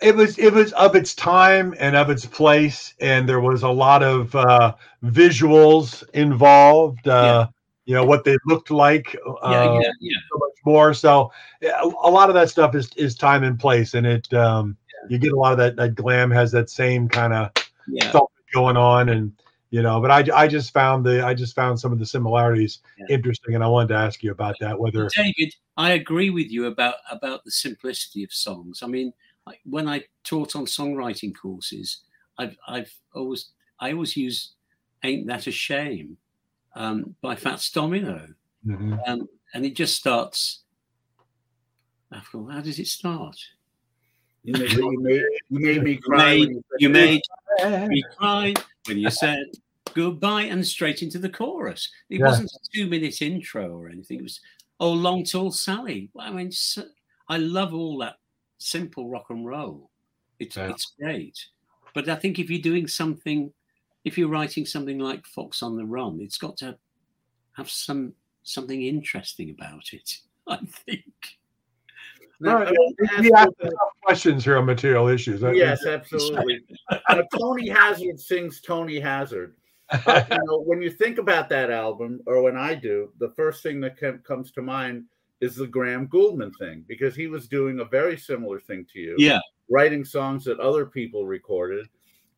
It was of its time and of its place, and there was a lot of visuals involved. What they looked like. So much more. So a lot of that stuff is time and place, and it. You get a lot of that glam has that same kind of stuff going on, and but I just found some of the similarities interesting, and I wanted to ask you about that. Whether David, I agree with you about the simplicity of songs. I mean, when I taught on songwriting courses, I always use "Ain't That a Shame" by Fats Domino, and it just starts. I thought, how does it start? You made me cry. You made me cry when you said goodbye, and straight into the chorus. It wasn't a 2-minute intro or anything. It was, oh, long tall Sally. I mean, I love all that simple rock and roll. It's great. But I think if you're doing something, if you're writing something like Fox on the Run, it's got to have something interesting about it, I think. All right. We asked questions here on Material Issues. Yes, absolutely. Tony Hazzard Sings Tony Hazzard. When you think about that album, or when I do, the first thing that comes to mind is the Graham Gouldman thing, because he was doing a very similar thing to you. Yeah. Writing songs that other people recorded.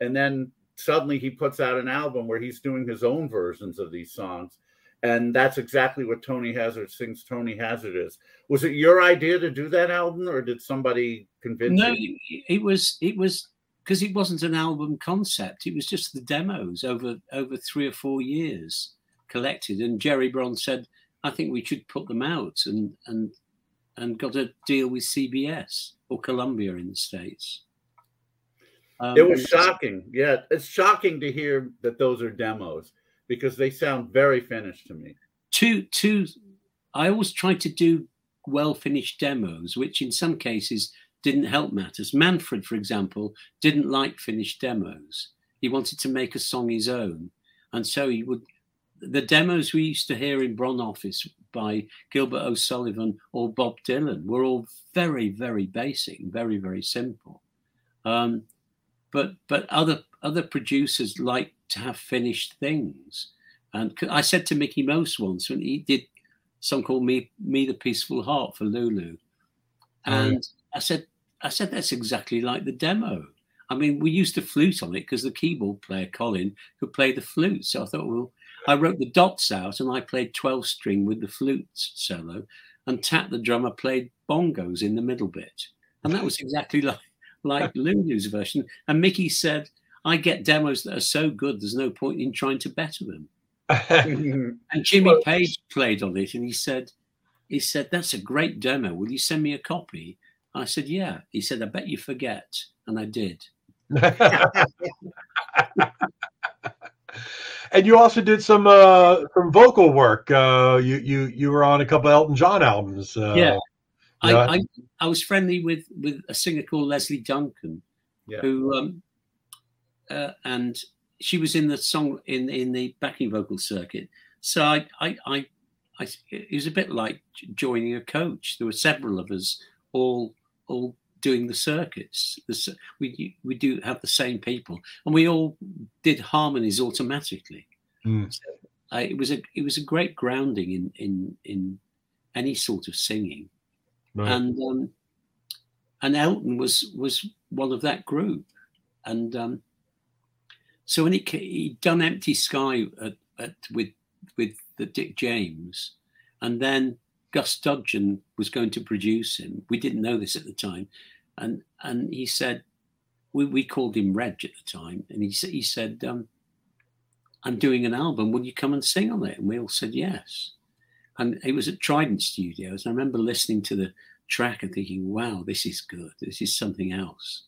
And then suddenly he puts out an album where he's doing his own versions of these songs. And that's exactly what Tony Hazzard Sings Tony Hazzard is. Was it your idea to do that album, or did somebody convince you? No, it was because it wasn't an album concept. It was just the demos over 3 or 4 years collected. And Jerry Barnes said, I think we should put them out, and got a deal with CBS or Columbia in the States. It was shocking. Yeah, it's shocking to hear that those are demos, because they sound very finished to me. I always tried to do well-finished demos, which in some cases didn't help matters. Manfred, for example, didn't like finished demos. He wanted to make a song his own. And so he would, the demos we used to hear in Bron Office by Gilbert O'Sullivan or Bob Dylan were all very, very basic, very, very simple. But other producers like to have finished things. And I said to Mickey Most once, when he did a song called Me the Peaceful Heart for Lulu, and I said that's exactly like the demo. I mean, we used the flute on it because the keyboard player Colin could play the flute. So I thought, well, I wrote the dots out and I played 12-string with the flute solo, and Tat the drummer played bongos in the middle bit, and that was exactly like Lulu's version. And Mickey said, I get demos that are so good, there's no point in trying to better them. And Jimmy Page played on it, and he said, that's a great demo. Will you send me a copy? I said, yeah. He said, I bet you forget. And I did. And you also did some vocal work. You were on a couple of Elton John albums. Yeah. I was friendly with a singer called Leslie Duncan, who... and she was in the song in the backing vocal circuit. So I it was a bit like joining a coach. There were several of us all doing the circuits. We do have the same people, and we all did harmonies automatically. So it was a great grounding in any sort of singing, right. And Elton was one of that group, and. So when he'd done Empty Sky with the Dick James, and then Gus Dudgeon was going to produce him. We didn't know this at the time, and he said, we called him Reg at the time, and he said, I'm doing an album. Will you come and sing on it? And we all said yes. And it was at Trident Studios. I remember listening to the track and thinking, wow, this is good. This is something else.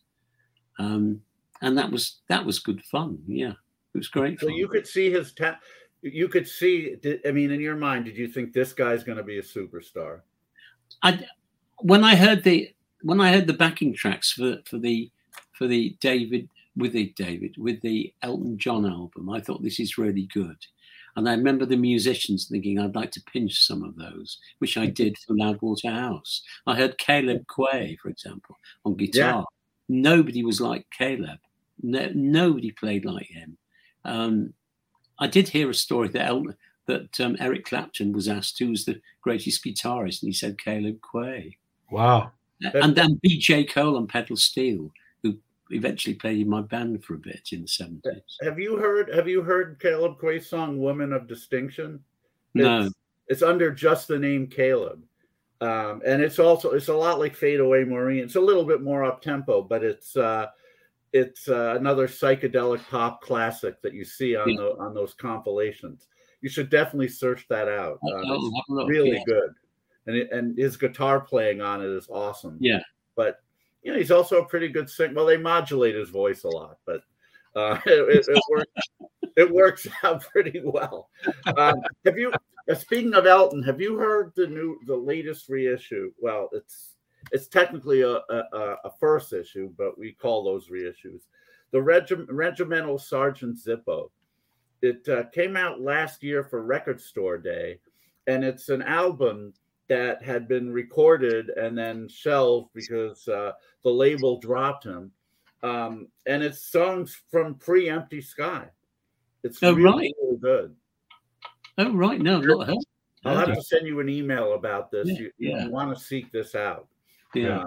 And that was good fun. Yeah, it was great. So fun. You could see his talent. You could see. I mean, in your mind, did you think this guy's going to be a superstar? When I heard the backing tracks for the David with the Elton John album, I thought, this is really good. And I remember the musicians thinking, I'd like to pinch some of those, which I did for Loudwater House. I heard Caleb Quaye, for example, on guitar. Yeah. Nobody was like Caleb. Nobody played like him. I did hear a story that Eric Clapton was asked who was the greatest guitarist, and he said Caleb Quaye. Wow. And then BJ Cole on pedal steel, who eventually played in my band for a bit in the 70s. Have you heard Caleb Quaye's song "Woman of Distinction"? No. It's under just the name Caleb. And it's a lot like Fade Away Maureen. It's a little bit more up tempo, but it's another psychedelic pop classic that you see on on those compilations. You should definitely search that out. It's really good, and his guitar playing on it is awesome. Yeah, but you know, he's also a pretty good singer. Well, they modulate his voice a lot, but it works out pretty well. Have you? Speaking of Elton, have you heard the latest reissue? Well, it's technically a first issue, but we call those reissues. The Regimental Sergeant Zippo. It came out last year for Record Store Day, and it's an album that had been recorded and then shelved because the label dropped him. And it's songs from pre-Empty Sky. It's really good. Oh, right. No, not her. I'll have to send you an email about this. Yeah, you want to seek this out. Yeah.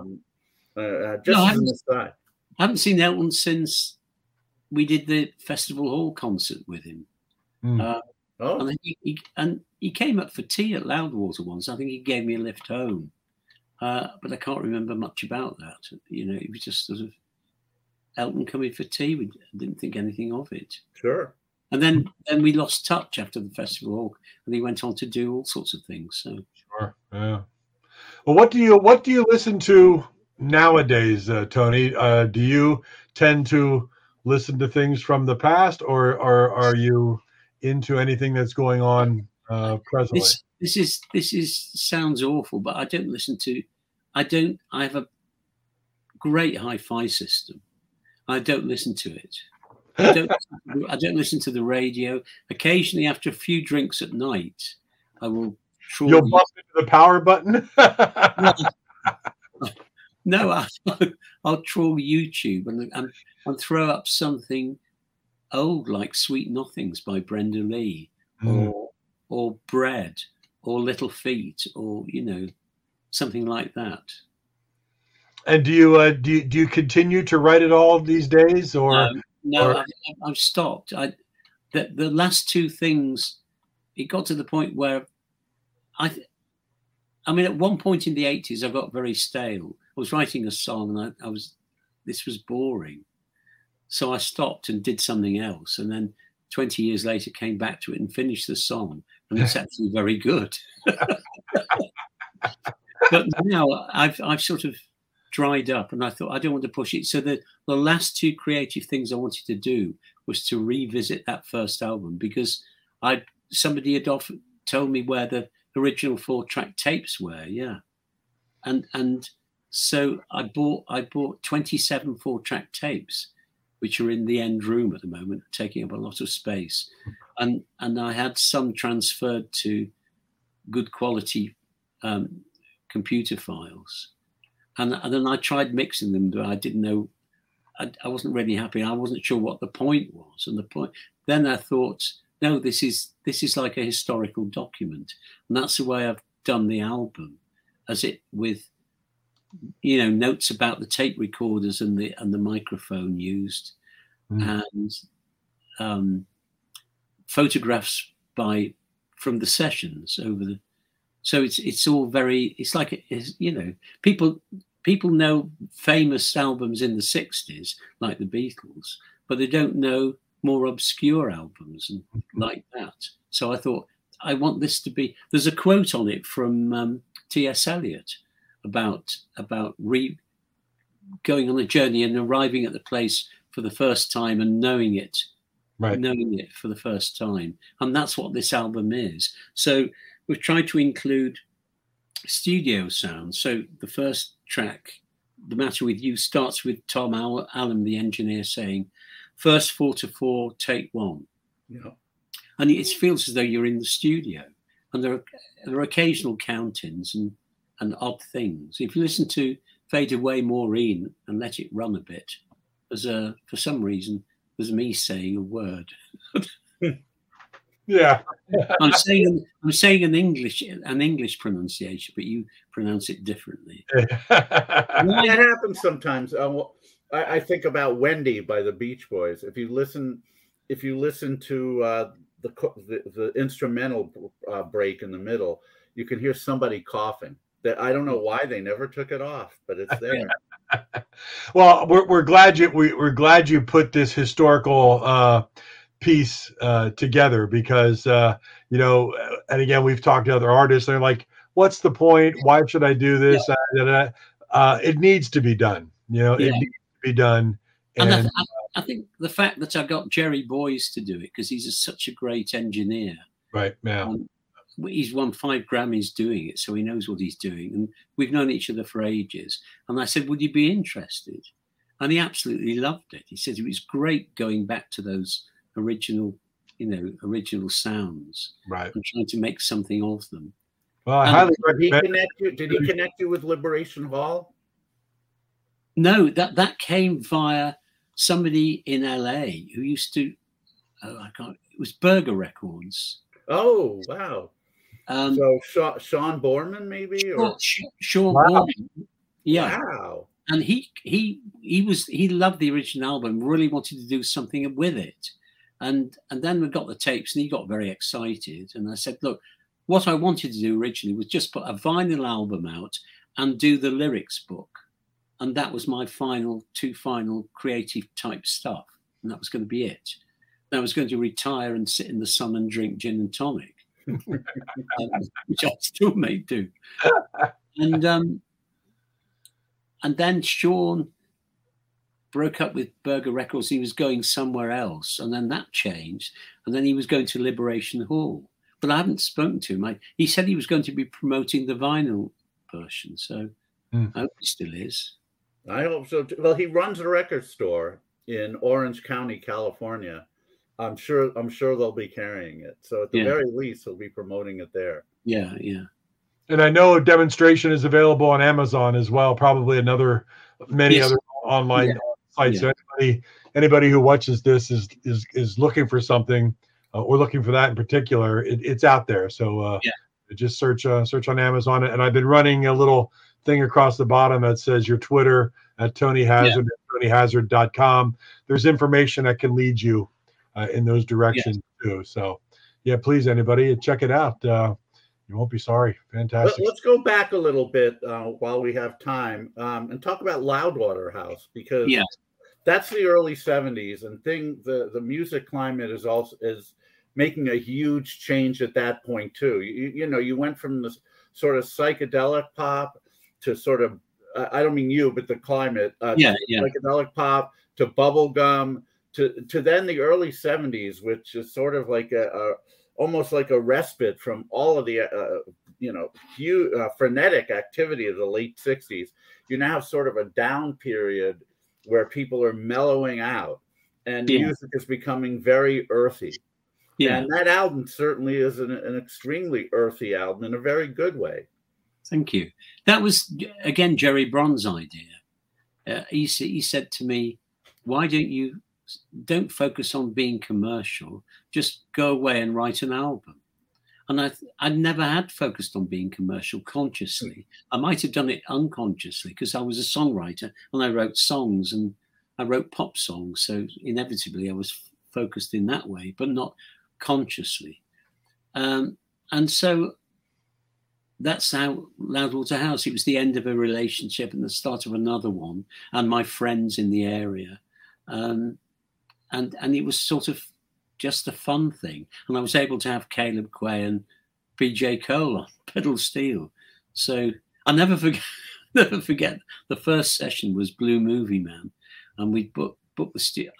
I haven't seen Elton since we did the Festival Hall concert with him. Oh. And, he came up for tea at Loudwater once. I think he gave me a lift home. But I can't remember much about that. You know, it was just sort of Elton coming for tea. We didn't think anything of it. Sure. And then we lost touch after the festival, and he went on to do all sorts of things. So sure, yeah. Well, what do you listen to nowadays, Tony? Do you tend to listen to things from the past, or are you into anything that's going on presently? This sounds awful, but I don't listen to. I have a great hi-fi system. I don't listen to it. I don't listen to the radio. Occasionally, after a few drinks at night, I will. You'll bump into the power button. No, I'll trawl YouTube and throw up something old like "Sweet Nothings" by Brenda Lee, or "Bread" or "Little Feet" or something like that. And do you continue to write it all these days, or? No, I've stopped. The last two things, it got to the point where, I mean, at one point in the 80s, I got very stale. I was writing a song, and this was boring. So I stopped and did something else. And then 20 years later, came back to it and finished the song. And it's actually very good. But now I've sort of dried up, and I thought I don't want to push it. So the last two creative things I wanted to do was to revisit that first album, because somebody had often told me where the original 4-track tapes were, yeah, and so I bought 27 4-track tapes, which are in the end room at the moment, taking up a lot of space, and I had some transferred to good quality computer files. And then I tried mixing them, but I didn't know. I wasn't really happy. I wasn't sure what the point was. Then I thought, no, this is like a historical document, and that's the way I've done the album, with notes about the tape recorders and the microphone used, and photographs from the sessions over the. So it's all very, it's like, people know famous albums in the 60s, like the Beatles, but they don't know more obscure albums and like that. So I thought, I want this to be, there's a quote on it from T.S. Eliot about going on a journey and arriving at the place for the first time and knowing it, right. Knowing it for the first time. And that's what this album is. So we've tried to include studio sounds. So the first track, The Matter With You, starts with Tom Allen, the engineer, saying, first 4-4, take one. Yeah. And it feels as though you're in the studio. And there are occasional count-ins and odd things. If you listen to Fade Away Maureen and let it run a bit, for some reason, there's me saying a word. Yeah, I'm saying an English pronunciation, but you pronounce it differently. That happens sometimes. I think about "Wendy" by the Beach Boys. If you listen to the instrumental break in the middle, you can hear somebody coughing. That I don't know why they never took it off, but it's there. Well, we're glad you put this historical piece together, because and again, we've talked to other artists, they're like, what's the point, why should I do this? Yeah. It needs to be done, it needs to be done. And I think the fact that I got Jerry Boyes to do it, because he's such a great engineer, right? Yeah. He's won 5 Grammys doing it, so he knows what he's doing, and we've known each other for ages, and I said, would you be interested? And he absolutely loved it. He said it was great going back to those original sounds, right? I'm trying to make something of them. Well, I highly recommend. Did he connect you with Liberation Hall? No, that came via somebody in L.A. who used to. Oh, I can't. It was Burger Records. Oh wow! So Sean Borman, maybe, or Sean Borman. Yeah. Wow. And he loved the original album. Really wanted to do something with it. And then we got the tapes and he got very excited. And I said, look, what I wanted to do originally was just put a vinyl album out and do the lyrics book. And that was my final creative type stuff. And that was going to be it. And I was going to retire and sit in the sun and drink gin and tonic, which I still may do. And then Sean broke up with Burger Records. He was going somewhere else. And then that changed. And then he was going to Liberation Hall. But I haven't spoken to him. He said he was going to be promoting the vinyl version. So I hope he still is. I hope so too. Well, he runs a record store in Orange County, California. I'm sure they'll be carrying it. So at the very least, he'll be promoting it there. Yeah, yeah. And I know Demonstration is available on Amazon as well. Probably many other online sites. So anybody who watches this is looking for something or looking for that in particular, it's out there. So just search on Amazon. And I've been running a little thing across the bottom that says your Twitter at Tony Hazzard, TonyHazzard.com. There's information that can lead you in those directions too. So yeah, please anybody check it out. You won't be sorry. Fantastic. Let's go back a little bit while we have time and talk about Loudwater House, because that's the early 70s, and the music climate is also making a huge change at that point too. You know, you went from this sort of psychedelic pop to sort of I don't mean you, but the climate psychedelic pop to bubblegum to then the early 70s, which is sort of like a almost like a respite from all of the, frenetic activity of the late 60s. You now have sort of a down period where people are mellowing out and music is becoming very earthy. Yeah. And that album certainly is an extremely earthy album in a very good way. Thank you. That was, again, Jerry Barnes' idea. He said to me, why don't you... don't focus on being commercial, just go away and write an album. And I never had focused on being commercial consciously. I might have done it unconsciously because I was a songwriter and I wrote songs and I wrote pop songs. So inevitably I was focused in that way, but not consciously. And so that's how Loudwater House, it was the end of a relationship and the start of another one and my friends in the area. And it was sort of just a fun thing. And I was able to have Caleb Quaye and BJ Cole on pedal steel. So I never forget the first session was Blue Movie Man. And we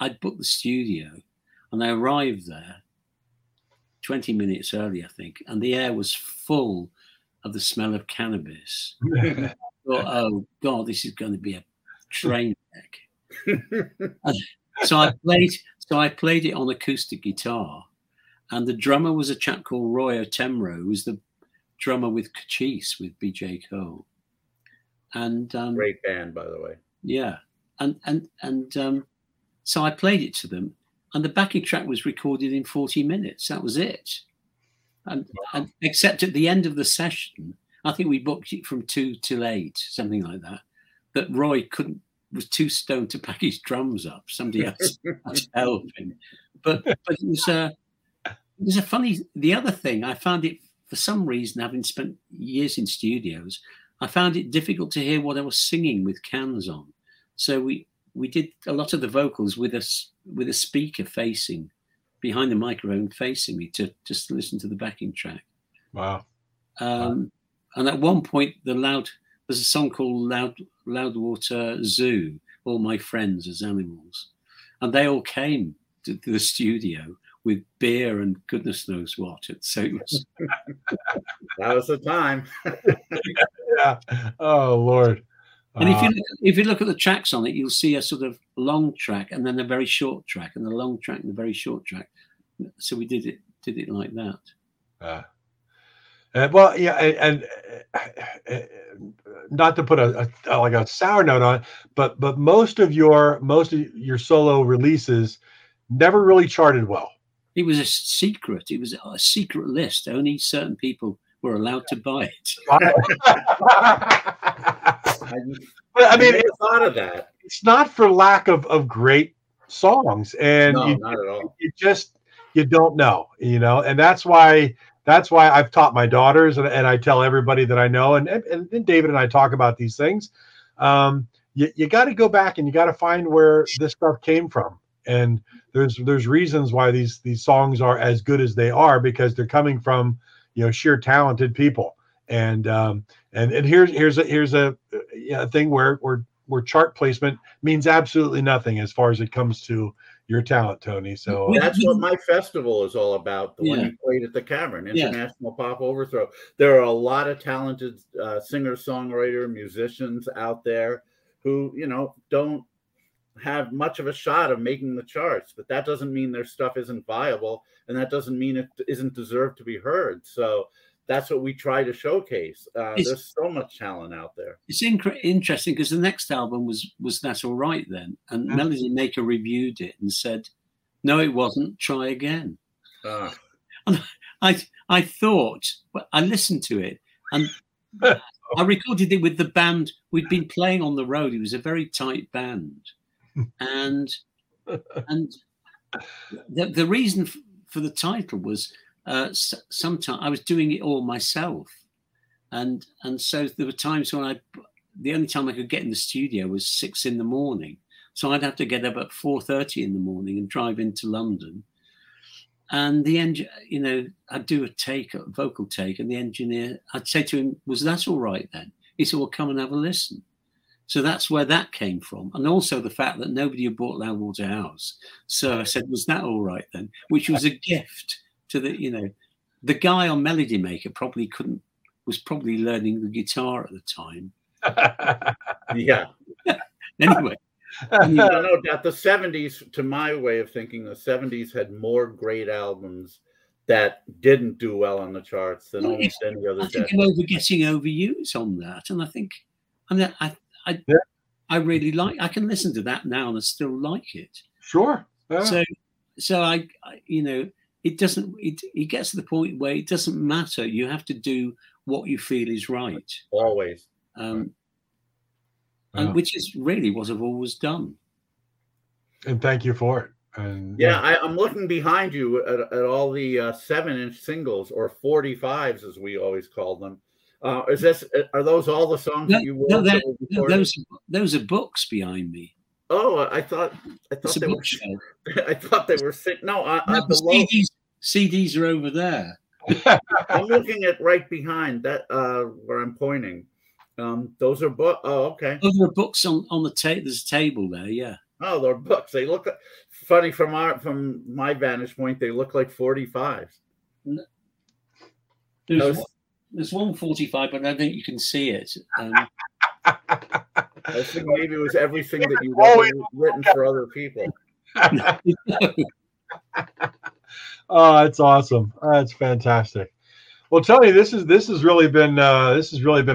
I'd booked the studio and I arrived there 20 minutes early, I think. And the air was full of the smell of cannabis. I thought, oh God, this is going to be a train wreck. So I played it on acoustic guitar, and the drummer was a chap called Roy Otemro, who was the drummer with Cachise, with BJ Cole. And great band, by the way. Yeah. So I played it to them, and the backing track was recorded in 40 minutes. That was it. And except at the end of the session, I think we booked it from 2 till 8, something like that, that Roy was too stoned to pack his drums up. Somebody else had to help him. But it was a funny... The other thing, I found it, for some reason, having spent years in studios, I found it difficult to hear what I was singing with cans on. So we did a lot of the vocals with a speaker facing, behind the microphone facing me to just listen to the backing track. Wow. And at one point, there's a song called Loudwater Zoo, All My Friends as Animals. And they all came to the studio with beer and goodness knows what. So it was... that was the time. Yeah. Oh, Lord. And if you look at the tracks on it, you'll see a sort of long track and then a very short track and a long track and a very short track. So we did it like that. Not to put a sour note on, but most of your solo releases never really charted well. It was a secret. It was a secret list. Only certain people were allowed to buy it. I mean, it's not for lack of great songs, and no, you, not at all. You just, you don't know, you know, and that's why I've taught my daughters, and I tell everybody that I know, and David and I talk about these things. You got to go back and you got to find where this stuff came from, and there's reasons why these songs are as good as they are, because they're coming from, you know, sheer talented people. And here's a thing where chart placement means absolutely nothing as far as it comes to your talent, Tony. So that's what my festival is all about. The one you played at the Cavern, International Pop Overthrow. There are a lot of talented singers, songwriters, musicians out there who, you know, don't have much of a shot of making the charts, but that doesn't mean their stuff isn't viable, and that doesn't mean it isn't deserved to be heard. So that's what we try to showcase. There's so much talent out there. It's interesting because the next album was That's All Right Then, and Melody Maker reviewed it and said, "No, it wasn't. Try again." And I thought, well, I listened to it, and I recorded it with the band we'd been playing on the road. It was a very tight band, and the reason for the title was, sometimes I was doing it all myself, and so there were times when the only time I could get in the studio was 6 a.m, so I'd have to get up at 4:30 a.m. and drive into London, and the engineer, you know, I'd do a vocal take, and the engineer, I'd say to him, "Was that all right then?" He said, "Well, come and have a listen." So that's where that came from. And also the fact that nobody had bought Loudwater House, so I said, "Was that all right then?" which was a gift to the, you know, the guy on Melody Maker was probably learning the guitar at the time. Yeah. Anyway. No doubt the 70s, to my way of thinking, the 70s had more great albums that didn't do well on the charts than almost any other decade. I think I'm getting overused on that. And I think, I really like, I can listen to that now and I still like it. Sure. Yeah. So I you know, it doesn't. It gets to the point where it doesn't matter. You have to do what you feel is right. Always, and which is really what I've always done. And thank you for it. And I'm looking behind you at all the 7-inch singles, or 45s, as we always call them. Are those all the songs that you wrote? No, those are books behind me. Oh, I thought they were. I thought they were sick. No, CDs are over there. I'm looking at right behind that where I'm pointing. Those are books. Oh, okay. Oh, there are books on the table. There's a table there. Yeah. Oh, they're books. They look funny from my vantage point. They look like 45s. No. There's one 45, but I don't think you can see it. I think maybe it was everything that you've written for other people. Oh, that's awesome! That's fantastic. Well, Tony, this has really been an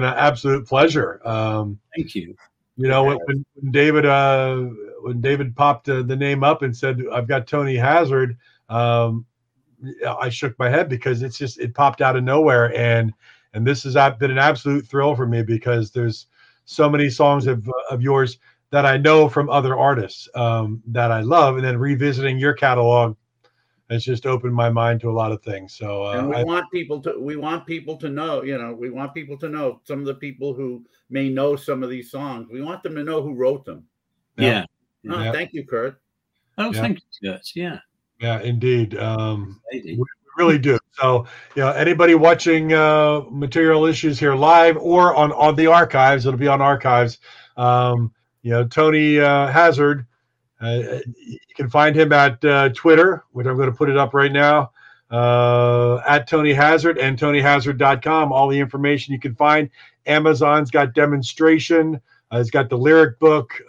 absolute pleasure. Thank you. You know, when David popped the name up and said, "I've got Tony Hazzard," I shook my head because it popped out of nowhere, and this has been an absolute thrill for me because there's so many songs of yours that I know from other artists that I love, and then revisiting your catalog has just opened my mind to a lot of things. So and we want people to know some of the people who may know some of these songs. We want them to know who wrote them. Yeah. Yeah. Oh, yeah. Thank you, Kurt. Oh, yeah. Thank you, Kurt. Yeah. Yeah, indeed. We really do. So, you know, anybody watching Material Issues here live or on the archives, it'll be on archives. You know, Tony Hazzard, you can find him at Twitter, which I'm going to put it up right now, at Tony Hazzard and TonyHazzard.com. All the information you can find. Amazon's got Demonstration. It's got the lyric book.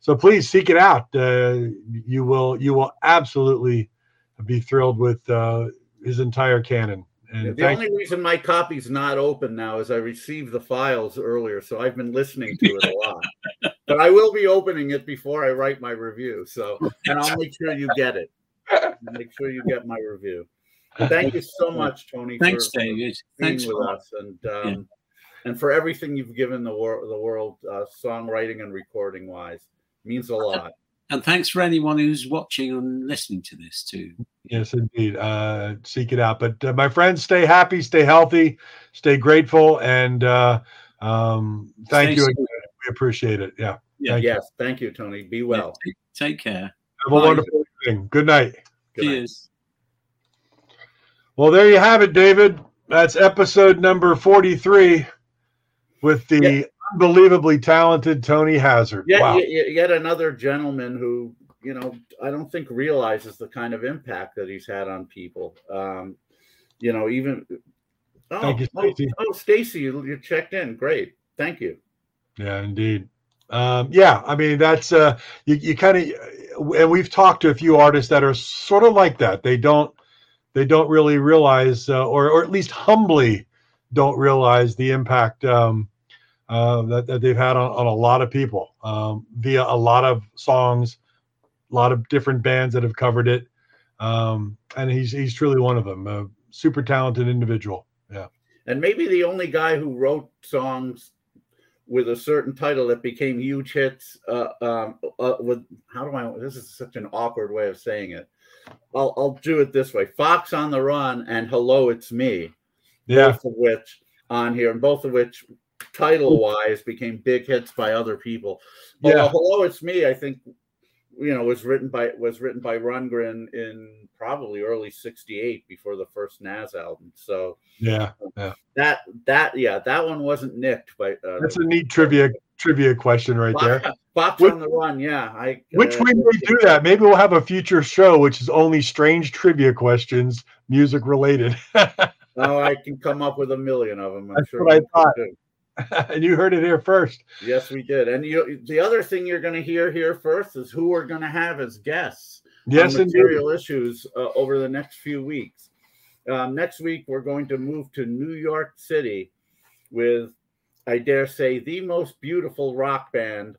So please seek it out. You will absolutely be thrilled with his entire canon. And the only reason my copy's not open now is I received the files earlier, so I've been listening to it a lot. But I will be opening it before I write my review. So, and I'll make sure you get it. Make sure you get my review. Thank you so much, Tony. Thanks, David. Thanks with us, and for everything you've given the world, songwriting and recording wise, means a lot. And thanks for anyone who's watching and listening to this too. Yes, indeed. Seek it out. But my friends, stay happy, stay healthy, stay grateful, and thank you again. We appreciate it. Yeah. Yes, thank you, Tony. Be well. Yeah, take care. Have a wonderful evening. Good night. Cheers. Well, there you have it, David. That's episode number 43 with the unbelievably talented Tony Hazzard. Yeah, wow. Yet another gentleman who, you know, I don't think realizes the kind of impact that he's had on people. You know, even Stacy, you checked in. Great, thank you. Yeah, indeed. Yeah, I mean, that's you kind of, and we've talked to a few artists that are sort of like that. They don't really realize, or at least humbly don't realize the impact that they've had on a lot of people via a lot of songs, a lot of different bands that have covered it, and he's truly one of them. A super talented individual, yeah. And maybe the only guy who wrote songs with a certain title that became huge hits. This is such an awkward way of saying it. I'll do it this way: Fox on the Run and Hello, It's Me. Yeah, both of which on here, and both of which, title-wise, became big hits by other people. But Hello, It's Me, I think, you know, was written by Rundgren in probably early '68, before the first Nas album. So that one wasn't nicked by. That's a neat trivia question right there. Fox on the Run, yeah. Which we may do that. Maybe we'll have a future show which is only strange trivia questions, music related. Oh, I can come up with a million of them. That's sure what I thought. And you heard it here first. Yes, we did. And the other thing you're going to hear here first is who we're going to have as guests. Yes, on Material Issues over the next few weeks. Next week, we're going to move to New York City with, I dare say, the most beautiful rock band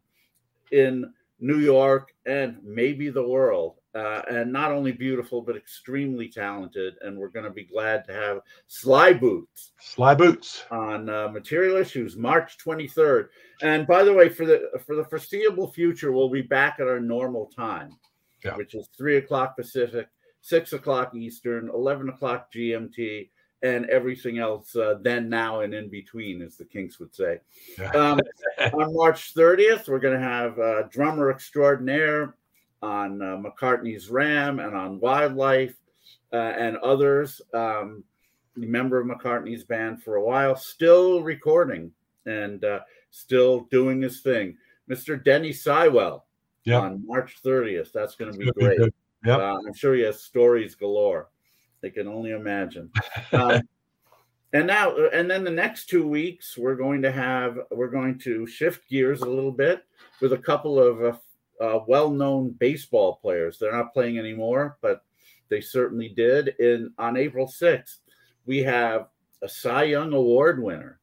in New York and maybe the world. And not only beautiful, but extremely talented. And we're going to be glad to have Sly Boots on Material Issues, March 23rd. And by the way, for the foreseeable future, we'll be back at our normal time, which is 3:00 Pacific, 6:00 Eastern, 11:00 GMT, and everything else then, now, and in between, as the Kinks would say. On March 30th, we're going to have drummer extraordinaire on McCartney's Ram and on Wildlife and others, member of McCartney's band for a while, still recording and still doing his thing, Mr. Denny Sywell on March 30th. That's going to be great. I'm sure he has stories galore. They can only imagine. And then the next 2 weeks, we're going to shift gears a little bit with a couple of well-known baseball players. They're not playing anymore, but they certainly did. On April 6th, we have a Cy Young Award winner.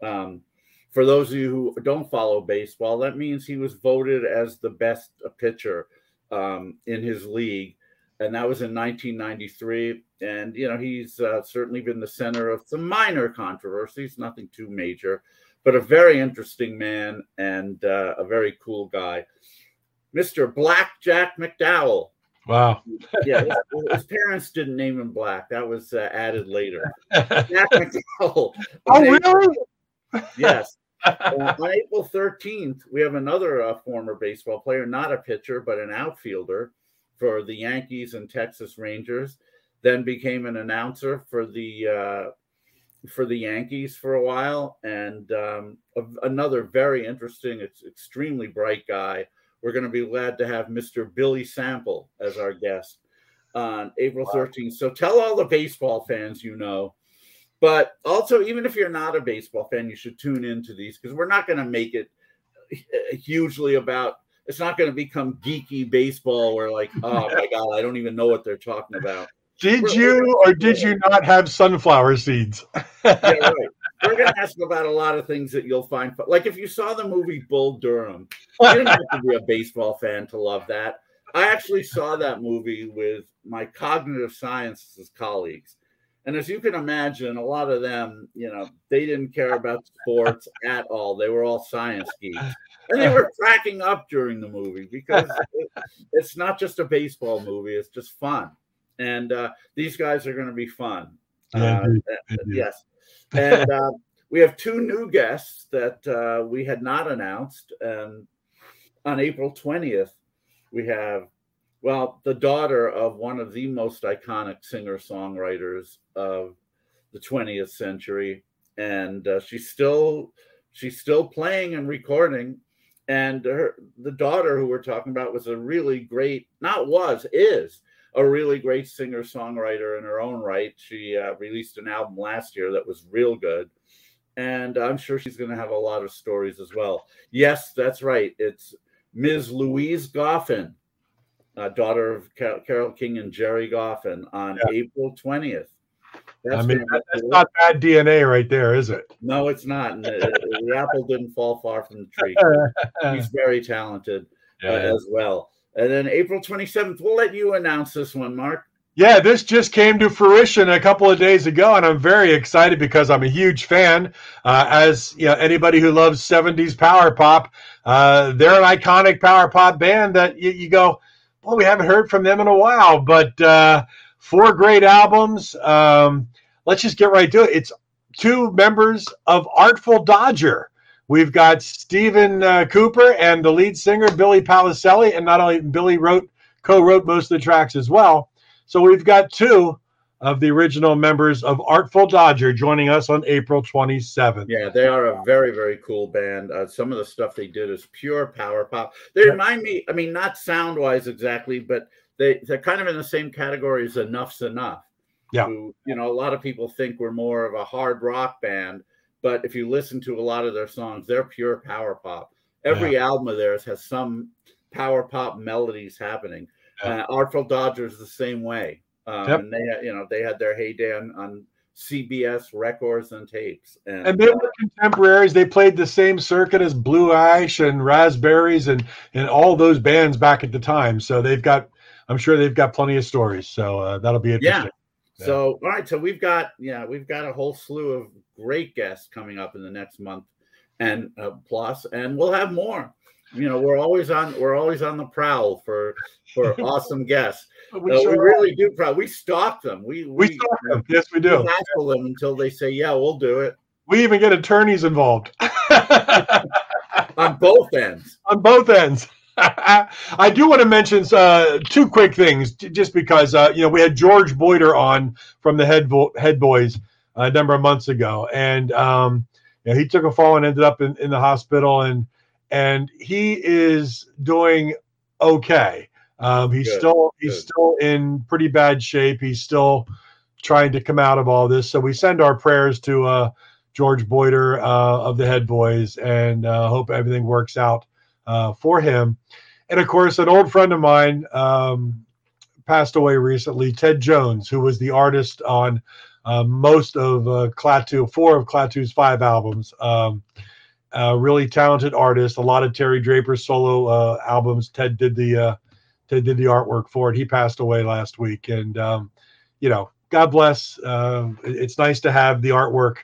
For those of you who don't follow baseball, that means he was voted as the best pitcher in his league, and that was in 1993. And, you know, he's certainly been the center of some minor controversies, nothing too major, but a very interesting man and a very cool guy. Mr. Blackjack McDowell. Wow. Yeah, his parents didn't name him Black. That was added later. Jack McDowell. Oh, really? Yes. On April 13th, we have another former baseball player, not a pitcher, but an outfielder for the Yankees and Texas Rangers, then became an announcer for the Yankees for a while, and another very interesting, extremely bright guy. We're going to be glad to have Mr. Billy Sample as our guest on April 13th. So tell all the baseball fans you know. But also, even if you're not a baseball fan, you should tune into these, because we're not going to make it hugely about – it's not going to become geeky baseball where, like, oh, my God, I don't even know what they're talking about. Did you not have sunflower seeds? Yeah, right. We're going to ask about a lot of things that you'll find. Like, if you saw the movie Bull Durham, you don't have to be a baseball fan to love that. I actually saw that movie with my cognitive sciences colleagues. And as you can imagine, a lot of them, you know, they didn't care about sports at all. They were all science geeks. And they were cracking up during the movie because it's not just a baseball movie. It's just fun. And these guys are going to be fun. Yes. And we have two new guests that we had not announced. On April 20th, we have, well, the daughter of one of the most iconic singer-songwriters of the 20th century, and she's still playing and recording. And the daughter who we're talking about was is a really great singer-songwriter in her own right. She released an album last year that was real good, and I'm sure she's going to have a lot of stories as well. Yes, that's right. It's Ms. Louise Goffin. Daughter of Carole King and Jerry Goffin on April 20th. That's not bad DNA right there, is it? No, it's not. And the apple didn't fall far from the tree. He's very talented as well. And then April 27th, we'll let you announce this one, Mark. Yeah, this just came to fruition a couple of days ago, and I'm very excited because I'm a huge fan. As you know, anybody who loves 70s power pop, they're an iconic power pop band that you go, well, we haven't heard from them in a while, but four great albums. Let's just get right to it. It's two members of Artful Dodger. We've got Stephen Cooper and the lead singer, Billy Pallaselli, and not only Billy co-wrote most of the tracks as well. So we've got two of the original members of Artful Dodger joining us on April 27th. Yeah, they are a very, very cool band. Some of the stuff they did is pure power pop. They remind me, I mean, not sound-wise exactly, but they're kind of in the same category as Enough's Enough. Yeah. Who, you know, a lot of people think we're more of a hard rock band, but if you listen to a lot of their songs, they're pure power pop. Every album of theirs has some power pop melodies happening. Artful Dodger is the same way. And they had their heyday on CBS records and tapes. And they were contemporaries. They played the same circuit as Blue Ash and Raspberries and all those bands back at the time. So I'm sure they've got plenty of stories. So that'll be interesting. Yeah. So, all right. So we've got a whole slew of great guests coming up in the next month and plus, and we'll have more. You know, we're always on the prowl for awesome guests. We stalk them. We stalk them. Yes, we do. We hassle them until they say, "Yeah, we'll do it." We even get attorneys involved on both ends. On both ends. I do want to mention two quick things, just because we had George Boyder on from the Head Boys a number of months ago, and he took a fall and ended up in the hospital . And he is doing okay. He's still in pretty bad shape. He's still trying to come out of all this. So we send our prayers to George Boyder of the Head Boys and hope everything works out for him. And, of course, an old friend of mine passed away recently, Ted Jones, who was the artist on most of four of Klaatu's five albums. Really talented artist. A lot of Terry Draper's solo albums. Ted did the artwork for it. He passed away last week, and God bless. It's nice to have the artwork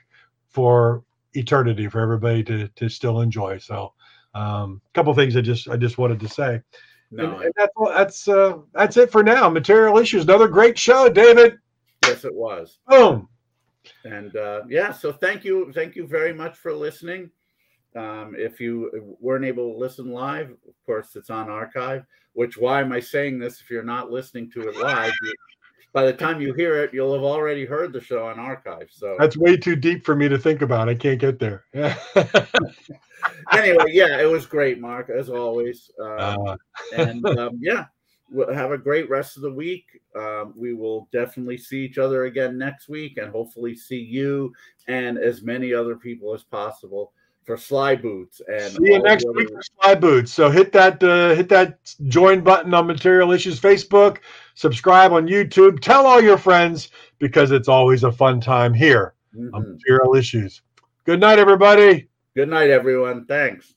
for eternity for everybody to still enjoy. So, a couple of things I just wanted to say. No, and that's it for now. Material Issues. Another great show, David. Yes, it was. Boom. And so thank you very much for listening. If you weren't able to listen live, of course, it's on archive, which why am I saying this? If you're not listening to it live, by the time you hear it, you'll have already heard the show on archive. So that's way too deep for me to think about. I can't get there. Yeah. Anyway, it was great, Mark, as always. We'll have a great rest of the week. We will definitely see each other again next week and hopefully see you and as many other people as possible for Sly Boots, and see you next week for Sly Boots. So hit that join button on Material Issues Facebook. Subscribe on YouTube. Tell all your friends because it's always a fun time here on Material Issues. Good night, everybody. Good night, everyone. Thanks.